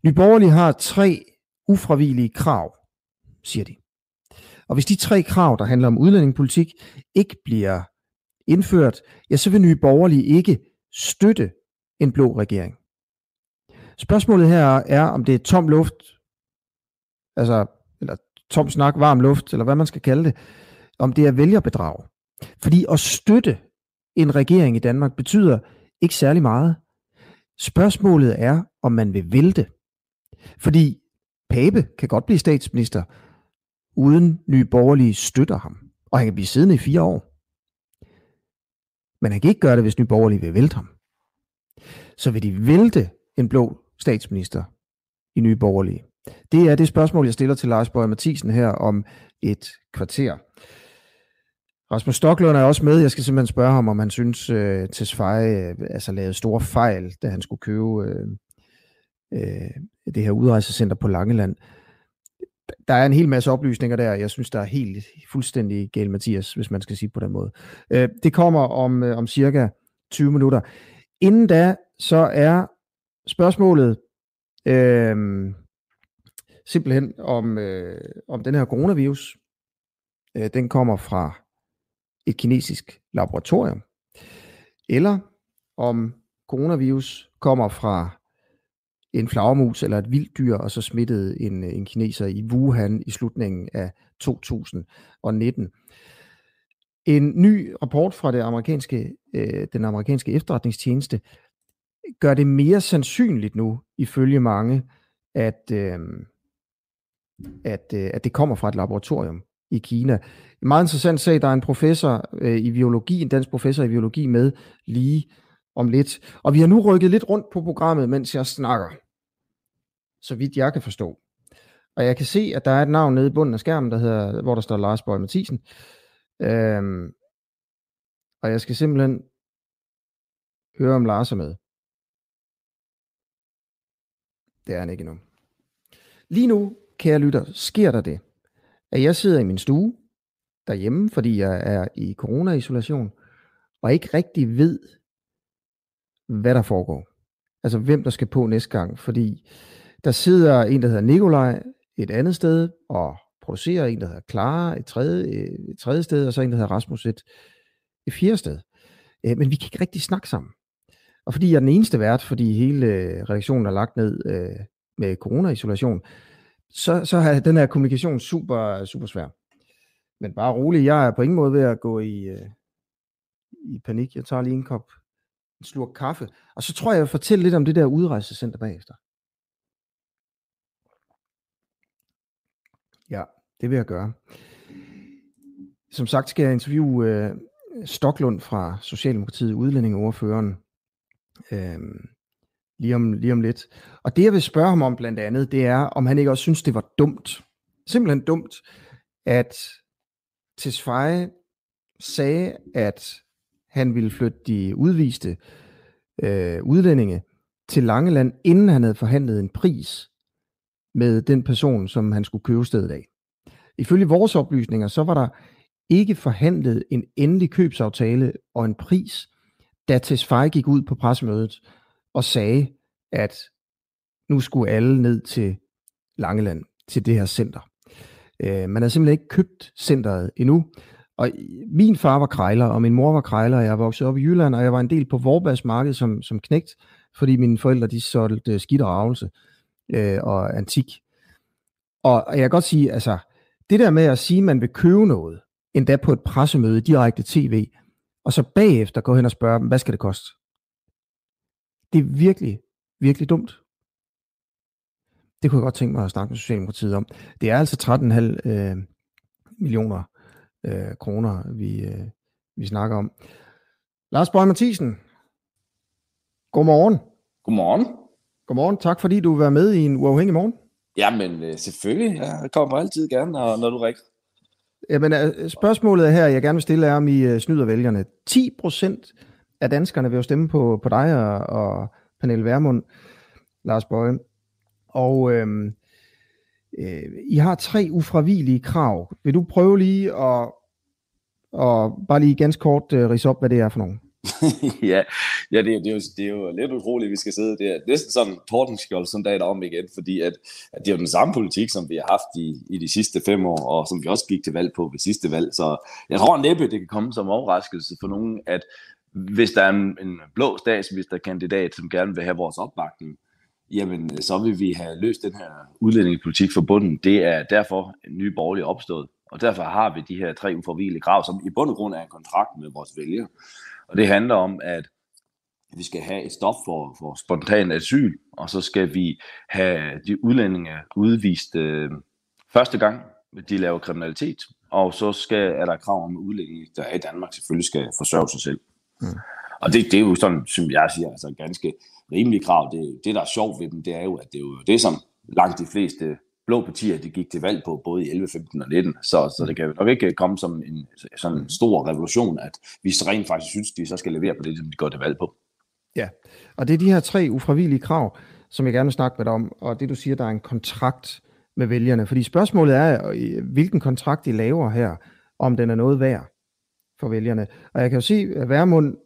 Nye Borgerlige har 3 ufravigelige krav, siger de. Og hvis de 3 krav, der handler om udlændingepolitik, ikke bliver indført, ja, så vil Nye Borgerlige ikke støtte en blå regering. Spørgsmålet her er, om det er tom luft, altså, eller tom snak, varm luft, eller hvad man skal kalde det, om det er vælgerbedrag. Fordi at støtte en regering i Danmark betyder ikke særlig meget. Spørgsmålet er, om man vil vælte. Fordi Pape kan godt blive statsminister, uden Nye Borgerlige støtter ham. Og han kan blive siddende i 4 år. Men han kan ikke gøre det, hvis Nye Borgerlige vil vælte ham. Så vil de vælte en blå statsminister i Nye Borgerlige? Det er det spørgsmål, jeg stiller til Lars Boje Mathiesen her om et kvarter. Rasmus Stoklund er også med. Jeg skal simpelthen spørge ham, om han synes, Tesfaye lavede store fejl, da han skulle købe det her udrejsecenter på Langeland. Der er en hel masse oplysninger der. Jeg synes, der er helt fuldstændig galt Mathias, hvis man skal sige på den måde. Det kommer om cirka 20 minutter. Inden da, så er spørgsmålet simpelthen om den her coronavirus. Den kommer fra et kinesisk laboratorium, eller om coronavirus kommer fra en flagermus eller et vildt dyr, og så smittede en kineser i Wuhan i slutningen af 2019. En ny rapport fra den amerikanske efterretningstjeneste gør det mere sandsynligt nu, ifølge mange, at det kommer fra et laboratorium i Kina. En meget interessant sag, der er en professor i biologi, en dansk professor i biologi med lige om lidt. Og vi har nu rykket lidt rundt på programmet, mens jeg snakker, så vidt jeg kan forstå. Og jeg kan se, at der er et navn nede i bunden af skærmen, hvor der står Lars Boje Mathiesen. Og jeg skal simpelthen høre, om Lars er med. Det er han ikke endnu. Lige nu, kære lytter, sker der det, at jeg sidder i min stue derhjemme, fordi jeg er i corona-isolation, og ikke rigtig ved, hvad der foregår. Altså hvem der skal på næste gang, fordi der sidder en, der hedder Nikolaj et andet sted, og producerer en, der hedder Clara et tredje sted, og så en, der hedder Rasmus et fjerde sted. Men vi kan ikke rigtig snakke sammen. Og fordi jeg er den eneste vært, fordi hele redaktionen er lagt ned med corona-isolation, så er den her kommunikation super, super svær. Men bare rolig, jeg er på ingen måde ved at gå i panik. Jeg tager lige en slurk kaffe, og så tror jeg, jeg vil fortælle lidt om det der udrejsecenter bagefter. Ja, det vil jeg gøre. Som sagt skal jeg interviewe Stoklund fra Socialdemokratiet, udlændingeordføreren, lige om lidt. Og det, jeg vil spørge ham om blandt andet, det er, om han ikke også synes, det var dumt. Simpelthen dumt, at Tesfaye sagde, at han ville flytte de udviste udlændinge til Langeland, inden han havde forhandlet en pris med den person, som han skulle købe stedet af. Ifølge vores oplysninger, så var der ikke forhandlet en endelig købsaftale og en pris, da Tesfaye gik ud på pressemødet og sagde, at nu skulle alle ned til Langeland, til det her center. Man har simpelthen ikke købt centeret endnu. Og min far var krejler, og min mor var krejler, og jeg voksede op i Jylland, og jeg var en del på Vorbadsmarked som knægt, fordi mine forældre, de solgte skidt og ragelse og antik. Og jeg kan godt sige, altså, det der med at sige, at man vil købe noget, endda på et pressemøde, direkte tv, og så bagefter gå hen og spørge dem, hvad skal det koste? Det er virkelig, virkelig dumt. Det kunne jeg godt tænke mig at snakke med Socialdemokratiet om. Det er altså 13,5 millioner kroner, vi snakker om. Lars Boje Mathiesen, godmorgen. Godmorgen. Godmorgen, tak fordi du var med i en uafhængig morgen. Jamen selvfølgelig, jeg kommer altid gerne, når du rigtigt. Jamen spørgsmålet her, jeg gerne vil stille, er, om I snyder vælgerne. 10% af danskerne vil jo stemme på dig og Pernille Værmund, Lars Boje. Og I har 3 ufravigelige krav. Vil du prøve lige at bare lige ganske kort ridse op, hvad det er for nogen? ja, det er jo lidt utroligt, vi skal sidde der. Næsten sådan Tordenskjold-soldater om igen, fordi at det er jo den samme politik, som vi har haft i de sidste 5 år, og som vi også gik til valg på ved sidste valg. Så jeg tror næppe, det kan komme som overraskelse for nogen, at hvis der er en blå statsministerkandidat, som gerne vil have vores opbakning, jamen så vil vi have løst den her udlændingepolitik fra bunden. Det er derfor en ny borgerlig opstået, og derfor har vi de her 3 uforvillige krav, som i bund og grund er en kontrakt med vores vælgere. Og det handler om, at vi skal have et stop for spontan asyl, og så skal vi have de udlændinge udvist første gang, de laver kriminalitet, og så er der krav om udlændinge, der er i Danmark, selvfølgelig skal forsørge sig selv. Mm. Og det er jo sådan, som jeg siger, altså ganske rimelige krav. Det, der er sjovt ved dem, det er jo, at det er jo det, som langt de fleste blå partier, de gik til valg på, både i 11, 15 og 19. Så det kan jo nok ikke komme som en sådan en stor revolution, at vi rent faktisk synes, de så skal levere på det, som de går til valg på. Ja, og det er de her tre ufravigelige krav, som jeg gerne vil snakke med dig om, og det du siger, der er en kontrakt med vælgerne. Fordi spørgsmålet er, hvilken kontrakt de laver her, om den er noget værd for vælgerne. Og jeg kan jo se, at Værmund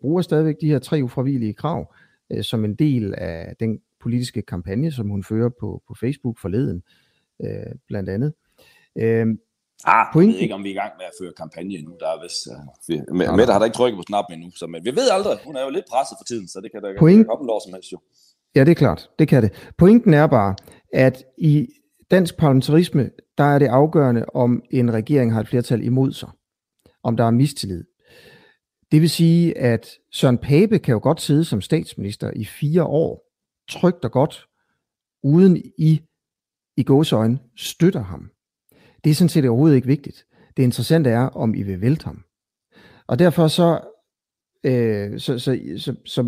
bruger stadigvæk de her tre ufravigelige krav som en del af den politiske kampagne, som hun fører på Facebook forleden, blandt andet. Jeg ved ikke, om vi er i gang med at føre kampagne endnu. Der er vist, Mette har da ikke trykket på knappen endnu, så, men vi ved aldrig. Hun er jo lidt presset for tiden, så det kan da komme et år som helst jo. Ja, det er klart. Det kan det. Pointen er bare, at i dansk parlamentarisme, der er det afgørende, om en regering har et flertal imod sig. Om der er mistillid. Det vil sige, at Søren Pape kan jo godt sidde som statsminister i 4 år, trygt og godt, uden i gåseøjne støtter ham. Det er sådan set overhovedet ikke vigtigt. Det interessante er, om I vil vælte ham. Og derfor så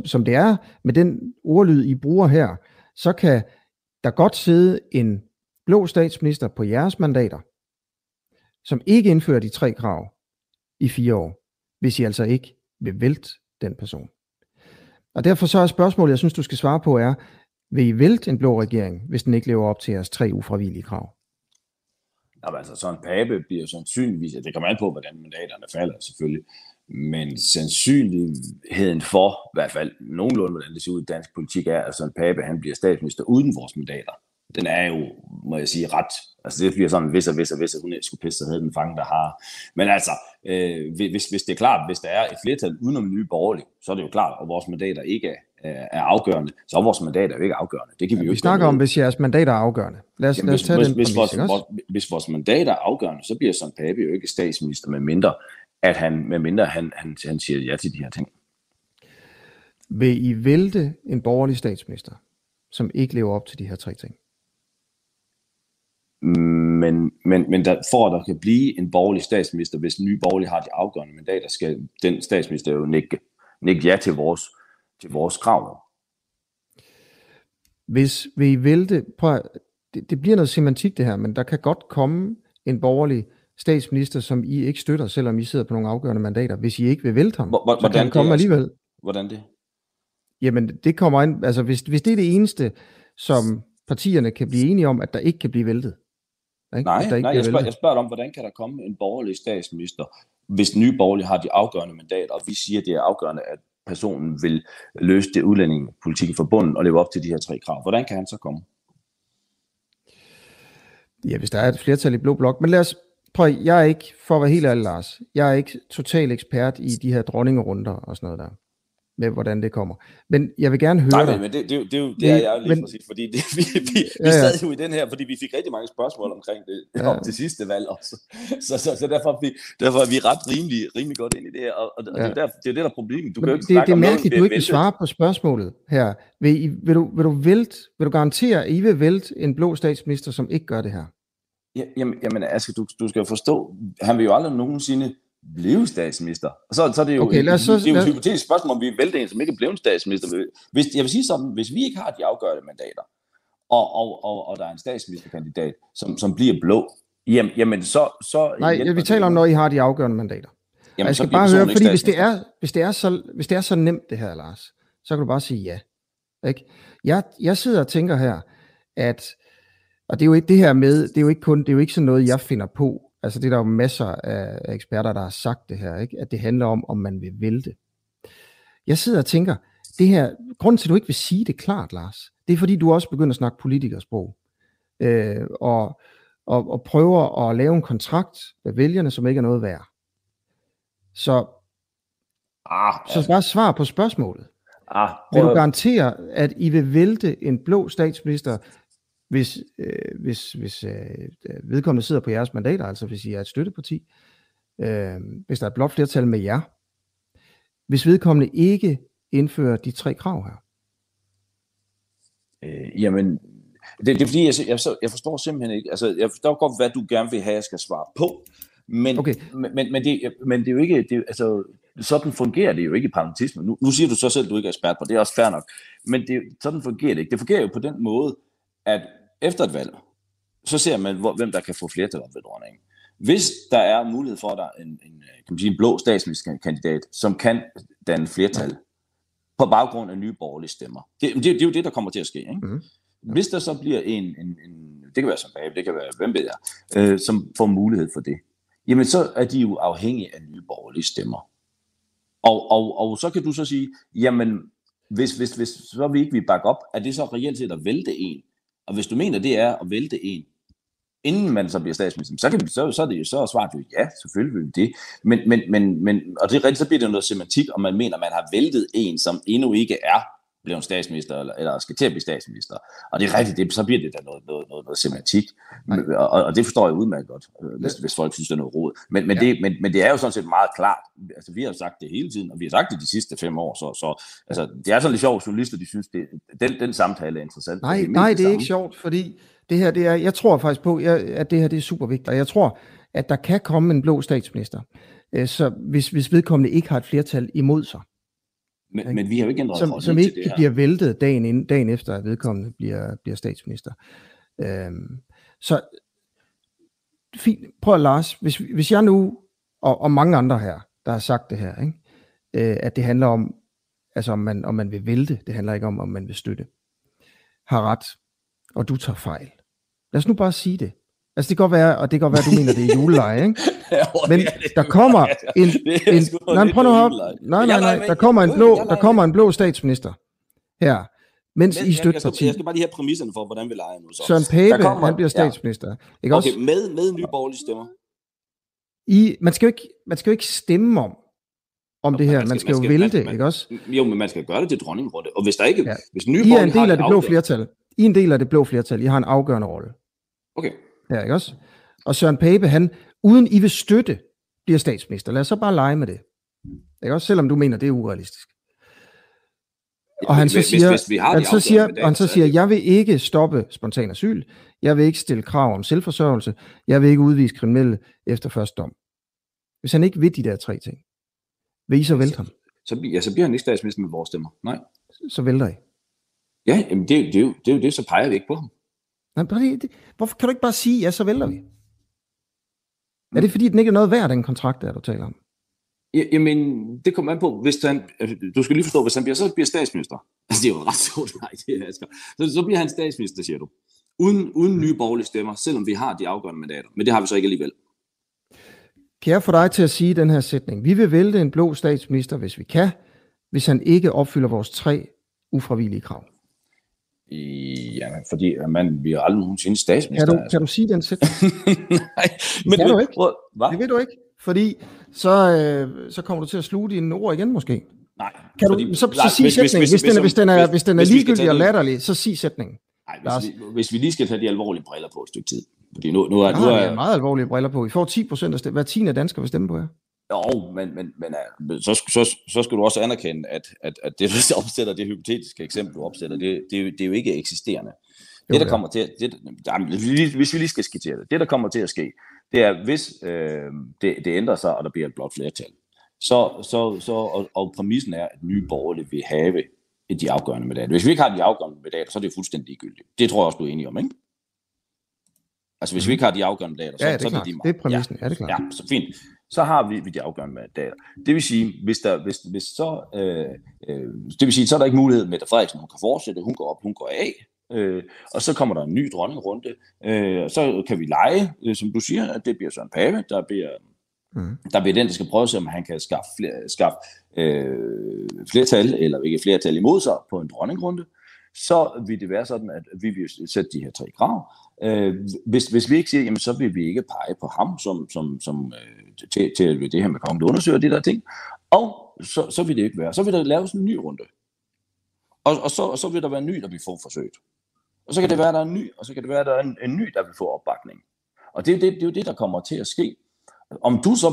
som det er, med den ordlyd, I bruger her, så kan der godt sidde en blå statsminister på jeres mandater, som ikke indfører de tre krav i 4 år, hvis I altså ikke vil vælte den person. Og derfor så er spørgsmålet, jeg synes, du skal svare på, er, vil I vælte en blå regering, hvis den ikke lever op til jeres tre ufravigelige krav? Jamen, altså, Søren Pape bliver jo sandsynligvis, det kommer an på, hvordan mandaterne falder selvfølgelig, men sandsynligheden for, i hvert fald nogenlunde, hvordan det ser ud i dansk politik, er, at Søren Pape, han bliver statsminister uden vores mandater. Den er jo, må jeg sige, ret. Altså det bliver sådan, hvis hun skulle pisse, så havde den fange, der har. Men altså, hvis det er klart, hvis der er et flertal udenom Nye Borgerlige, så er det jo klart, at vores mandater ikke er afgørende. Så er vores mandater jo ikke afgørende. Det kan vi jo ikke snakker om, hvis jeres mandater er afgørende. Lad os tage den. Hvis vores mandater er afgørende, så bliver Søren Pape jo ikke statsminister, medmindre han siger ja til de her ting. Vil I vælte en borgerlig statsminister, som ikke lever op til de her tre ting? Men der kan blive en borgerlig statsminister, hvis en ny borgerlig har de afgørende mandater, skal den statsminister jo nikke ja til vores krav. Hvis vi vælte, det bliver noget semantik det her, men der kan godt komme en borgerlig statsminister, som I ikke støtter, selvom I sidder på nogle afgørende mandater. Hvis I ikke vil vælte ham, så kan han komme alligevel. Hvordan det? Jamen, det kommer ind, altså hvis det er det eneste, som partierne kan blive enige om, at der ikke kan blive væltet. Ikke? Jeg spørger om, hvordan kan der komme en borgerlig statsminister, hvis Nye Borgerlige har de afgørende mandater, og vi siger, at det er afgørende, at personen vil løse det udlændingepolitik fra bunden og leve op til de her tre krav. Hvordan kan han så komme? Ja, hvis der er et flertal i blå blok, men lad os prøve, jeg er ikke, for at være helt ærlig, Lars, jeg er ikke total ekspert i de her dronningerunder og sådan noget der, med hvordan det kommer. Men jeg vil gerne høre dig. Men det er jeg lige præcis, fordi vi sad jo i den her, fordi vi fik rigtig mange spørgsmål omkring det, om det sidste valg også. Så derfor er vi ret rimelig godt ind i det her, og det er det, der er problemet. Det er mærkeligt, du ikke vil svare på spørgsmålet her. Vil du garantere, at I vil vælte en blå statsminister, som ikke gør det her? Jamen Asger, du skal jo forstå, han vil jo aldrig nogensinde blive statsminister. Og så er det jo et hypotetisk spørgsmål, om vi vælter en, som ikke er blevet statsminister. Jeg vil sige sådan, hvis vi ikke har de afgørende mandater, og der er en statsministerkandidat, som bliver blå, jamen så nej, vi taler om, når I har de afgørende mandater. Jamen, jeg skal bare høre, fordi hvis det er så nemt det her, Lars, så kan du bare sige ja. Ikke? Jeg sidder og tænker her, at, og det er jo ikke det her med, det er jo ikke sådan noget, jeg finder på. Altså det er der jo masser af eksperter, der har sagt det her, ikke? At det handler om man vil vælte. Jeg sidder og tænker, det her, grunden til, at du ikke vil sige det klart, Lars, det er fordi, du også begynder at snakke politikersprog. Og prøver at lave en kontrakt med vælgerne, som ikke er noget værd. Så bare svar på spørgsmålet. Vil du garantere, at I vil vælte en blå statsminister, hvis vedkommende sidder på jeres mandater, altså hvis I er et støtteparti, hvis der er et blot flertal med jer, hvis vedkommende ikke indføre de tre krav her? Jamen, det er fordi, jeg forstår simpelthen ikke, altså jeg forstår godt, hvad du gerne vil have, jeg skal svare på, men, okay. men det er jo ikke, det, altså sådan fungerer det jo ikke i parlamentismen. Nu siger du så selv, at du ikke er ekspert på det, er også fair nok, men det, sådan fungerer det ikke. Det fungerer jo på den måde, at efter et valg, så ser man, hvem der kan få flertal ved dronningen. Hvis der er mulighed for, at der er en blå statsministerkandidat, som kan danne flertal på baggrund af nye borgerlige stemmer. Det er jo det, der kommer til at ske. Ikke? Mm-hmm. Hvis der så bliver en det kan være som Pape, det kan være hvem ved jeg, som får mulighed for det, jamen så er de jo afhængige af nye borgerlige stemmer. Og så kan du så sige, jamen hvis så vi ikke vil bakke op, er det så reelt set at vælte en? Og hvis du mener, det er at vælte en, inden man så bliver statsminister, så er svaret jo ja, selvfølgelig vil det. Men og det er rigtigt, så bliver det noget semantik, om man mener, man har væltet en, som endnu ikke er blevet statsminister, eller skal til at blive statsminister. Og det er rigtigt, så bliver det da noget semantik. Og det forstår jeg udmærket godt, hvis folk synes, det er noget rod. Men det er jo sådan set meget klart. Altså, vi har sagt det hele tiden, og vi har sagt det de sidste 5 år. Så altså, det er sådan lidt sjovt, at journalister de synes, den samtale er interessant. Nej, det er ikke sjovt, fordi det her, det er, jeg tror faktisk på, at det her det er super vigtigt, og jeg tror, at der kan komme en blå statsminister, så hvis vedkommende ikke har et flertal imod sig. Men vi har jo ikke ændret holdning til det her. Som ikke bliver væltet dagen efter, at vedkommende bliver statsminister. Så fint. Prøv at Lars, hvis jeg nu, og mange andre her, der har sagt det her, ikke? At det handler om, altså om man vil vælte, det handler ikke om man vil støtte, har ret, og du tager fejl. Lad os nu bare sige det. Altså det kan godt være, og det kan godt være, du mener, det er juleleje, ikke? Men der kommer en blå statsminister her, mens I støtter partiet. Jeg skal bare lige have præmisserne for, hvordan vi leger nu så. Søren Pape, han bliver statsminister. Ikke okay, også? Med nye borgerlige stemmer. Man skal jo ikke stemme om det her. Man skal jo vælte, ikke også? Jo, men man skal gøre det til dronningrunde. Og hvis der ikke... Ja. Hvis nye borgerlige har det blå flertal. I en del af det blå flertal. I har en afgørende rolle. Okay. Ja, ikke også? Og Søren Pape, han, uden I vil støtte, bliver statsminister. Lad os så bare lege med det. Ikke også? Selvom du mener, det er urealistisk. Og han så siger, jeg vil ikke stoppe spontan asyl. Jeg vil ikke stille krav om selvforsørgelse. Jeg vil ikke udvise kriminelle efter første dom. Hvis han ikke vil de der tre ting, vil I så vælte ham? Så bliver han ikke statsminister med vores stemmer. Nej. Så vælter I. Ja, jamen det er jo det, så peger vi ikke på ham. Nej, hvorfor kan du ikke bare sige, ja, så vælter vi? Er det fordi, den ikke er noget værd, den kontrakt, der du taler om? Jamen, det kommer an på, hvis du skal lige forstå, hvis han bliver, så bliver statsminister. Altså, det er jo ret sjovt, nej, det er Asger. Så bliver han statsminister, siger du. Uden nye borgerlige stemmer, selvom vi har de afgørende mandater. Men det har vi så ikke alligevel. Kan jeg få dig til at sige den her sætning? Vi vil vælte en blå statsminister, hvis vi kan, hvis han ikke opfylder vores 3 ufravigelige krav. Jamen, fordi man bliver aldrig nogensinde statsminister. Kan du sige den sætning? Nej, men kan du ikke. Hva? Det ved du ikke, fordi så kommer du til at sluge dine ord igen måske. Nej. Kan fordi, du, så sig sætningen, hvis den er ligegyldig og latterlig, så sig sætningen. Nej, hvis vi lige skal tage de alvorlige briller på et stykke tid. Fordi nu er meget alvorlige briller på. I får 10% af stemmer. Hver 10. af danskere vil stemme på jer. Jo, men så skal du også anerkende, at det, du opsætter, det hypotetiske eksempel, du opsætter, det er jo ikke eksisterende. Det, der kommer til at, hvis vi lige skal skitsere det, det, der kommer til at ske, det er, hvis det ændrer sig, og der bliver et blot flertal, og præmissen er, at nye borgerlige vil have de afgørende mandater. Hvis vi ikke har de afgørende mandater, så er det fuldstændig ligegyldigt. Det tror jeg også, du er enig om, ikke? Altså, hvis vi ikke har de afgørende mandater, så, ja, så er det meget. Det er præmissen, ja, det er klart. Ja, så fint. Så har vi de afgørende mandater. Det vil sige, så er der ikke mulighed med Mette Frederiksen, hun kan fortsætte, hun går op, hun går af, og så kommer der en ny dronningrunde, og så kan vi lege, som du siger, at det bliver Søren Pape, der bliver den, der skal prøve at se, om han kan skaffe flertal, eller ikke flertal imod sig på en dronningrunde. Så vil det være sådan, at vi vil sætte de her 3 krav. Hvis vi ikke siger, jamen, så vil vi ikke pege på ham til det her med kongen, der undersøger det der ting. Og så vil det ikke være. Så vil der laves en ny runde. Og så vil der være en ny, der bliver forsøgt. Og så kan det være, der er en ny, og så kan det være, der er en ny, der vil få opbakning. Og det er jo det, der kommer til at ske. Om du så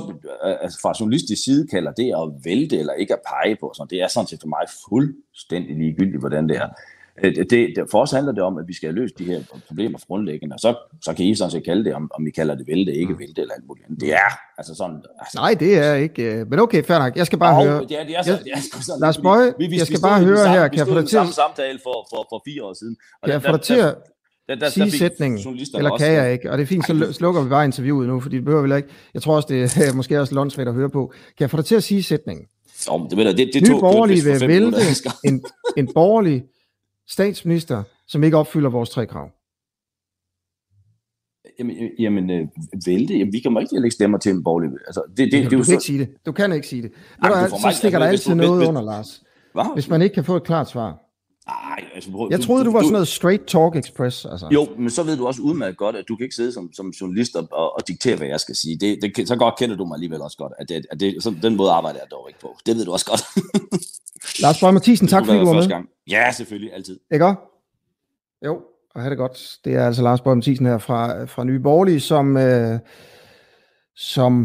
altså fra journalistisk side kalder det at vælte eller ikke at pege på, sådan, det er sådan set for mig fuldstændig ligegyldigt, hvordan det er. For os handler det om, at vi skal have løst de her problemer grundlæggende, og så kan I sådan set kalde det, om I kalder det vælte, ikke vælte eller alt muligt. Det er altså sådan... Altså, nej, det er ikke... Men okay, fair nok. Jeg skal bare høre... Lars Boje, jeg skal bare høre her... Vi stod i den samme samtale for 4 år siden. Kan jeg få dig til at sige sætningen, eller kan jeg ikke? Og det er fint, så slukker vi bare interviewet nu, fordi det behøver vi ikke. Jeg tror også, det er måske også lånsvægt at høre på. Kan jeg få dig til at sige sætningen? Nye Borgerlige vil vælte en borgerlig statsminister, som ikke opfylder vores 3 krav. Jamen vælte, vi kan jo ikke lægge stemmer til en borgerlig. Altså, det du kan ikke sige det. Du kan ikke sige det. Så stikker der altid noget under, Lars. Hvis man ikke kan få et klart svar. Ej, altså, jeg troede, du var sådan noget straight talk express. Altså. Jo, men så ved du også udmærket godt, at du kan ikke sidde som journalist og diktere, hvad jeg skal sige. Så godt kender du mig alligevel også godt, at den måde arbejder jeg dog ikke på. Det ved du også godt. Lars Boje Mathiesen, tak fordi du var med. Ja, selvfølgelig, altid. Ikke også? Jo, og have det godt. Det er altså Lars Boje Mathiesen her fra Nye Borgerlige, som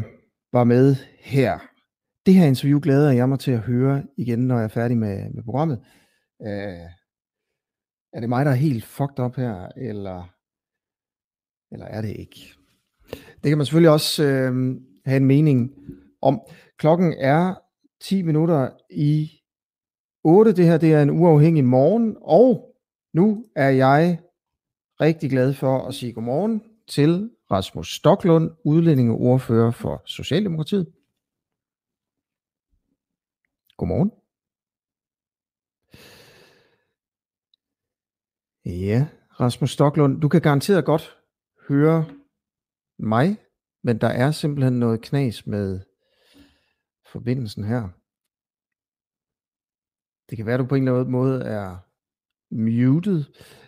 var med her. Det her interview glæder jeg mig til at høre igen, når jeg er færdig med programmet. Er det mig, der er helt fucked up her, eller er det ikke? Det kan man selvfølgelig også have en mening om. Klokken er 7:50. Det her, det er en uafhængig morgen, og nu er jeg rigtig glad for at sige godmorgen til Rasmus Stoklund, udlændingeordfører for Socialdemokratiet. Godmorgen. Ja, Rasmus Stoklund, du kan garanteret godt høre mig, men der er simpelthen noget knas med forbindelsen her. Det kan være, du på en eller anden måde er muted.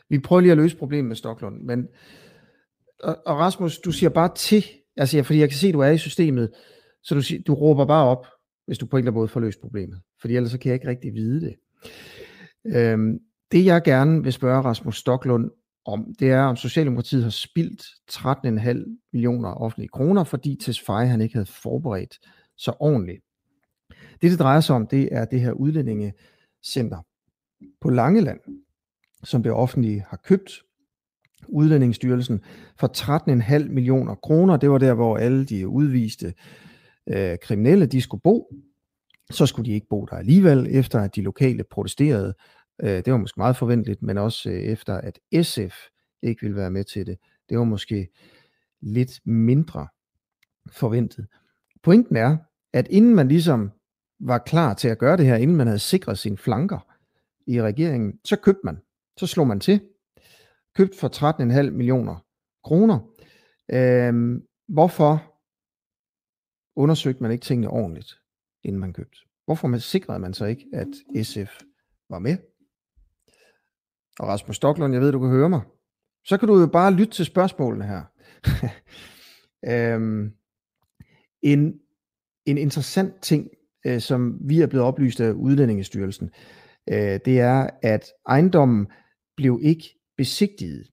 Vi prøver lige at løse problemet med Stoklund, men og Rasmus, du siger bare til, altså ja, fordi jeg kan se, at du er i systemet, så du råber bare op, hvis du på en eller anden måde får løst problemet, fordi ellers så kan jeg ikke rigtig vide det. Det jeg gerne vil spørge Rasmus Stoklund om, det er, om Socialdemokratiet har spildt 13,5 millioner offentlige kroner, fordi Tesfaye han ikke havde forberedt sig ordentligt. Det drejer sig om, det er det her udlændingecenter på Langeland, som det offentlige har købt. Udlændingsstyrelsen for 13,5 millioner kroner. Det var der, hvor alle de udviste kriminelle, de skulle bo. Så skulle de ikke bo der alligevel, efter at de lokale protesterede. Det var måske meget forventeligt, men også efter, at SF ikke ville være med til det. Det var måske lidt mindre forventet. Pointen er, at inden man ligesom var klar til at gøre det her, inden man havde sikret sine flanker i regeringen, så købte man. Så slog man til. Købt for 13,5 millioner kroner. Hvorfor undersøgte man ikke tingene ordentligt, inden man købte? Hvorfor sikrede man så ikke, at SF var med? Og Rasmus Stoklund, jeg ved, du kan høre mig. Så kan du jo bare lytte til spørgsmålene her. En interessant ting, som vi er blevet oplyst af Udlændingestyrelsen, det er, at ejendommen blev ikke besigtiget.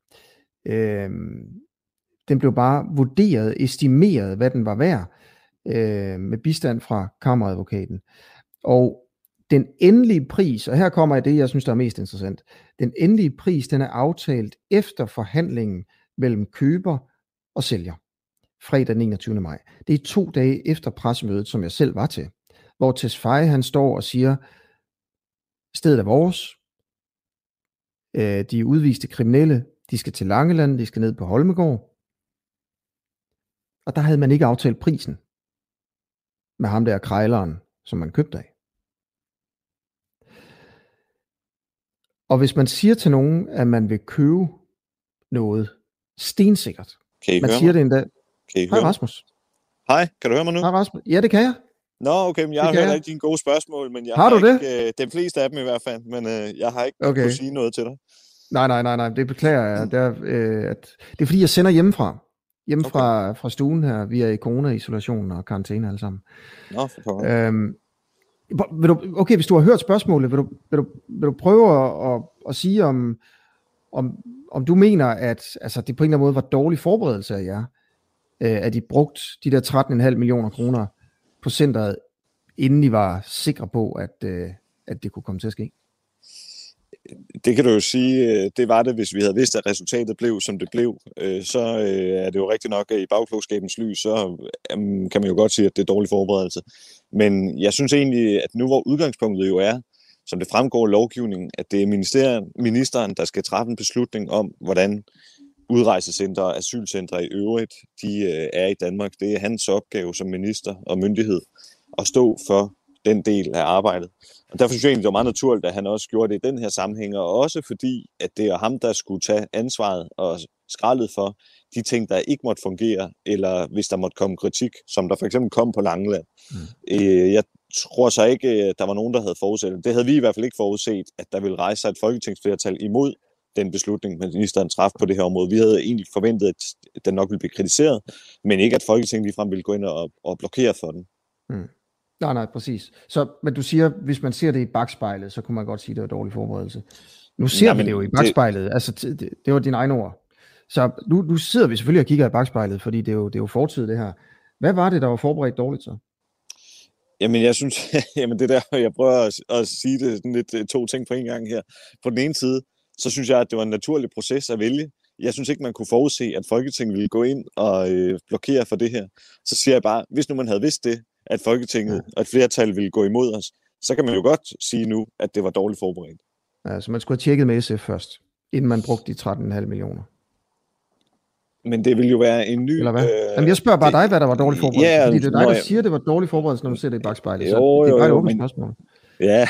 Den blev bare vurderet, estimeret, hvad den var værd, med bistand fra kammeradvokaten. Og den endelige pris, og her kommer det, jeg synes, der er mest interessant. Den endelige pris, den er aftalt efter forhandlingen mellem køber og sælger. Fredag den 21. maj. Det er 2 dage efter pressemødet, som jeg selv var til. Hvor Tesfaye, han står og siger, stedet er vores. De udviste kriminelle, de skal til Langeland, de skal ned på Holmegård. Og der havde man ikke aftalt prisen med ham der krejleren, som man købte af. Og hvis man siger til nogen, at man vil købe noget stensikkert. Kan I man høre siger mig? Det endda. Kan I hej høre Rasmus. Hej, kan du høre mig nu? Hej Rasmus. Ja, det kan jeg. Nå, okay, men jeg det har hørt alle dine gode spørgsmål, men jeg har ikke den fleste af dem i hvert fald, men jeg har ikke kunnet sige noget til dig. Nej, det beklager jeg. Det er fordi, jeg sender hjemmefra. Fra stuen her. Vi er i corona-isolation og karantæne alle sammen. Nå, for pokker. Okay, hvis du har hørt spørgsmålet, vil du prøve at sige, om du mener, at altså, det på en eller anden måde var dårlig forberedelse af jer, at de brugt de der 13,5 millioner kroner på centret, inden de var sikre på, at det kunne komme til at ske? Det kan du jo sige, det var det, hvis vi havde vidst, at resultatet blev, som det blev. Så er det jo rigtigt nok, at i bagklogskabens lys, så kan man jo godt sige, at det er dårlig forberedelse. Men jeg synes egentlig, at nu hvor udgangspunktet jo er, som det fremgår af lovgivningen, at det er ministeren, der skal træffe en beslutning om, hvordan udrejsecentre og asylcentre i øvrigt, de er i Danmark. Det er hans opgave som minister og myndighed at stå for den del af arbejdet. Og derfor synes jeg egentlig, det var meget naturligt, at han også gjorde det i den her sammenhæng, og også fordi, at det er ham, der skulle tage ansvaret og skraldet for de ting, der ikke måtte fungere, eller hvis der måtte komme kritik, som der for eksempel kom på Langeland. Jeg tror så ikke, at der var nogen, der havde forudset det. Det havde vi i hvert fald ikke forudset, at der ville rejse sig et folketingsflertal imod den beslutning, ministeren træffede på det her område. Vi havde egentlig forventet, at den nok ville blive kritiseret, men ikke, at Folketinget ligefrem ville gå ind og blokere for den. Mm. Nej, præcis. Så, men du siger, hvis man ser det i bakspejlet, så kunne man godt sige, at det var dårlig forberedelse. Nu ser vi det jo i bakspejlet. Altså, det var dine egne ord. Så nu sidder vi selvfølgelig og kigger i bakspejlet, fordi det er jo fortid, det her. Hvad var det, der var forberedt dårligt så? Jamen, jeg synes, det der, jeg prøver at sige det sådan lidt to ting på en gang her. På den ene side, så synes jeg, at det var en naturlig proces at vælge. Jeg synes ikke, man kunne forudse, at Folketinget ville gå ind og blokere for det her. Så siger jeg bare, hvis nu man havde vidst det, at Folketinget og et flertal ville gå imod os, så kan man jo godt sige nu, at det var dårligt forberedt. Ja, så man skulle have tjekket med SF først, inden man brugte de 13,5 millioner. Men det ville jo være en ny... Eller hvad? Jamen, jeg spørger bare dig, hvad der var dårligt forberedt. Ja, fordi det er dig, der siger, at det var dårligt forberedt, når man ser det i bakspejlet. Så det er bare et åbent spørgsmål. Ja,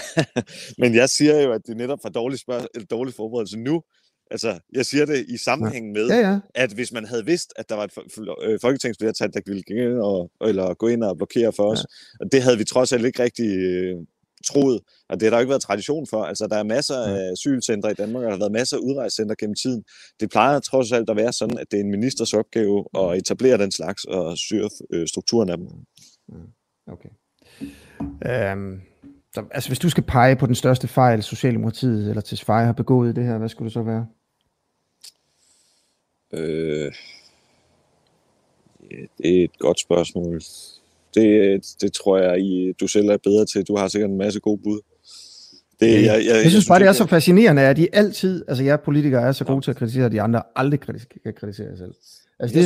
men jeg siger jo, at det netop var dårligt forberedt. Så nu... Altså, jeg siger det i sammenhæng med, at hvis man havde vidst, at der var et folketingsflertal, der ville gå ind og blokere for os, og det havde vi trods alt ikke rigtig troet, og det har der jo ikke været tradition for. Altså, der er masser af asylcentre i Danmark, og der har været masser af udrejsecentre gennem tiden. Det plejer trods alt at være sådan, at det er en ministers opgave at etablere den slags og styre strukturen af dem. Okay. Altså, hvis du skal pege på den største fejl, Socialdemokratiet eller Tesfaye har begået i det her, hvad skulle det så være? Ja, det er et godt spørgsmål. Det tror jeg, du selv er bedre til. Du har sikkert en masse gode bud. Jeg synes bare, det er så fascinerende, at de altid, altså jer politikere er så gode til at kritisere, at de andre aldrig kan kritisere jer selv. Altså,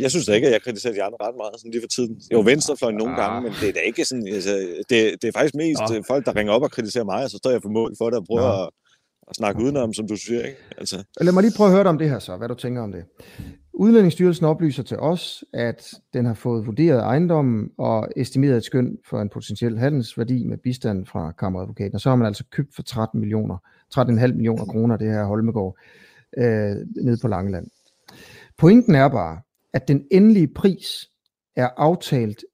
jeg synes da ikke, at jeg kritiserer de andre ret meget sådan lige for tiden. Jo, venstrefløjen nogle gange, men det er da ikke sådan... Altså, det er faktisk mest folk, der ringer op og kritiserer mig, og så står jeg på mål for det og prøver at snakke udenom, som du siger. Ikke? Altså. Lad mig lige prøve at høre dig om det her så, hvad du tænker om det. Udlændingsstyrelsen oplyser til os, at den har fået vurderet ejendommen og estimeret et skøn for en potentiel handelsværdi med bistand fra kammeradvokaten. Og så har man altså købt for 13,5 millioner kroner det her Holmegård nede på Langeland. Pointen er bare, at den endelige pris er aftalt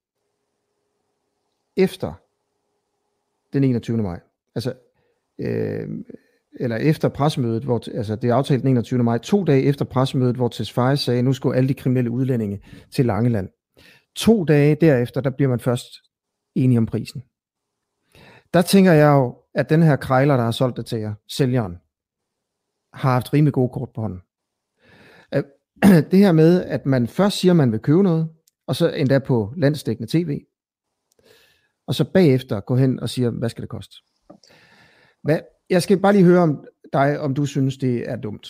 efter den 21. maj. Altså, eller efter pressemødet, hvor, altså det er aftalt den 21. maj, 2 dage efter pressemødet, hvor Tesfaye sagde, nu skulle alle de kriminelle udlændinge til Langeland. 2 dage derefter, der bliver man først enige om prisen. Der tænker jeg jo, at den her krejler, der har solgt det til jer, sælgeren, har haft rimelig gode kort på hånden. Det her med, at man først siger, man vil købe noget, og så endda på landsdækkende tv, og så bagefter går hen og siger, hvad skal det koste? Jeg skal bare lige høre om dig, om du synes, det er dumt.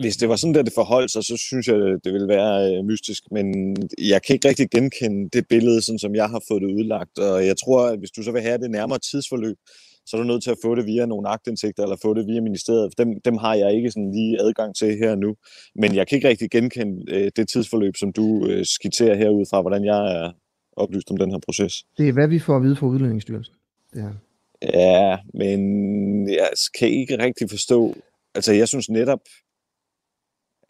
Hvis det var sådan, det forholdt sig, så synes jeg, det ville være mystisk, men jeg kan ikke rigtig genkende det billede, sådan som jeg har fået det udlagt, og jeg tror, at hvis du så vil have det nærmere tidsforløb, så er du nødt til at få det via nogle aktindsigter, eller få det via ministeriet. Dem har jeg ikke sådan lige adgang til her nu. Men jeg kan ikke rigtig genkende det tidsforløb, som du skitserer herud fra, hvordan jeg er oplyst om den her proces. Det er, hvad vi får at vide fra Udlændingsstyrelsen. Ja, men jeg kan ikke rigtig forstå. Altså, jeg synes netop...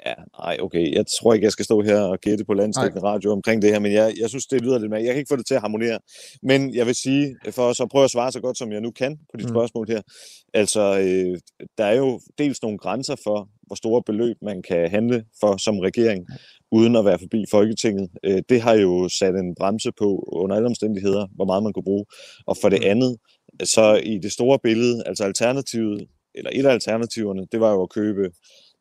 Ja, nej, okay. Jeg tror ikke, jeg skal stå her og gætte på landsdækkende radio omkring det her, men jeg synes, det lyder lidt mere. Jeg kan ikke få det til at harmonere. Men jeg vil sige, for så prøve at svare så godt, som jeg nu kan på dit spørgsmål her. Altså, der er jo dels nogle grænser for, hvor store beløb man kan handle for som regering, uden at være forbi Folketinget. Det har jo sat en bremse på under alle omstændigheder, hvor meget man kunne bruge. Og for det andet, så i det store billede, altså alternativet, eller et af alternativerne, det var jo at købe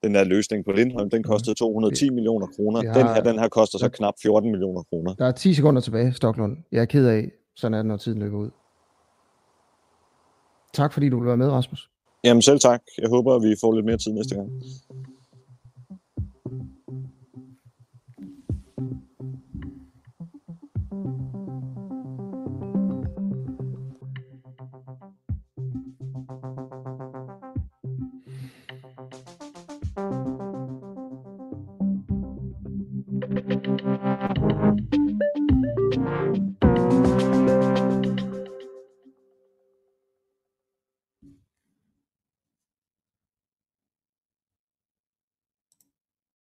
den der løsning på Lindholm, den kostede 210 millioner kroner. Den her koster så knap 14 millioner kroner. Der er 10 sekunder tilbage, Stoklund. Jeg er ked af, sådan er det, når tiden løber ud. Tak fordi du vil være med, Rasmus. Jamen selv tak. Jeg håber, at vi får lidt mere tid næste gang.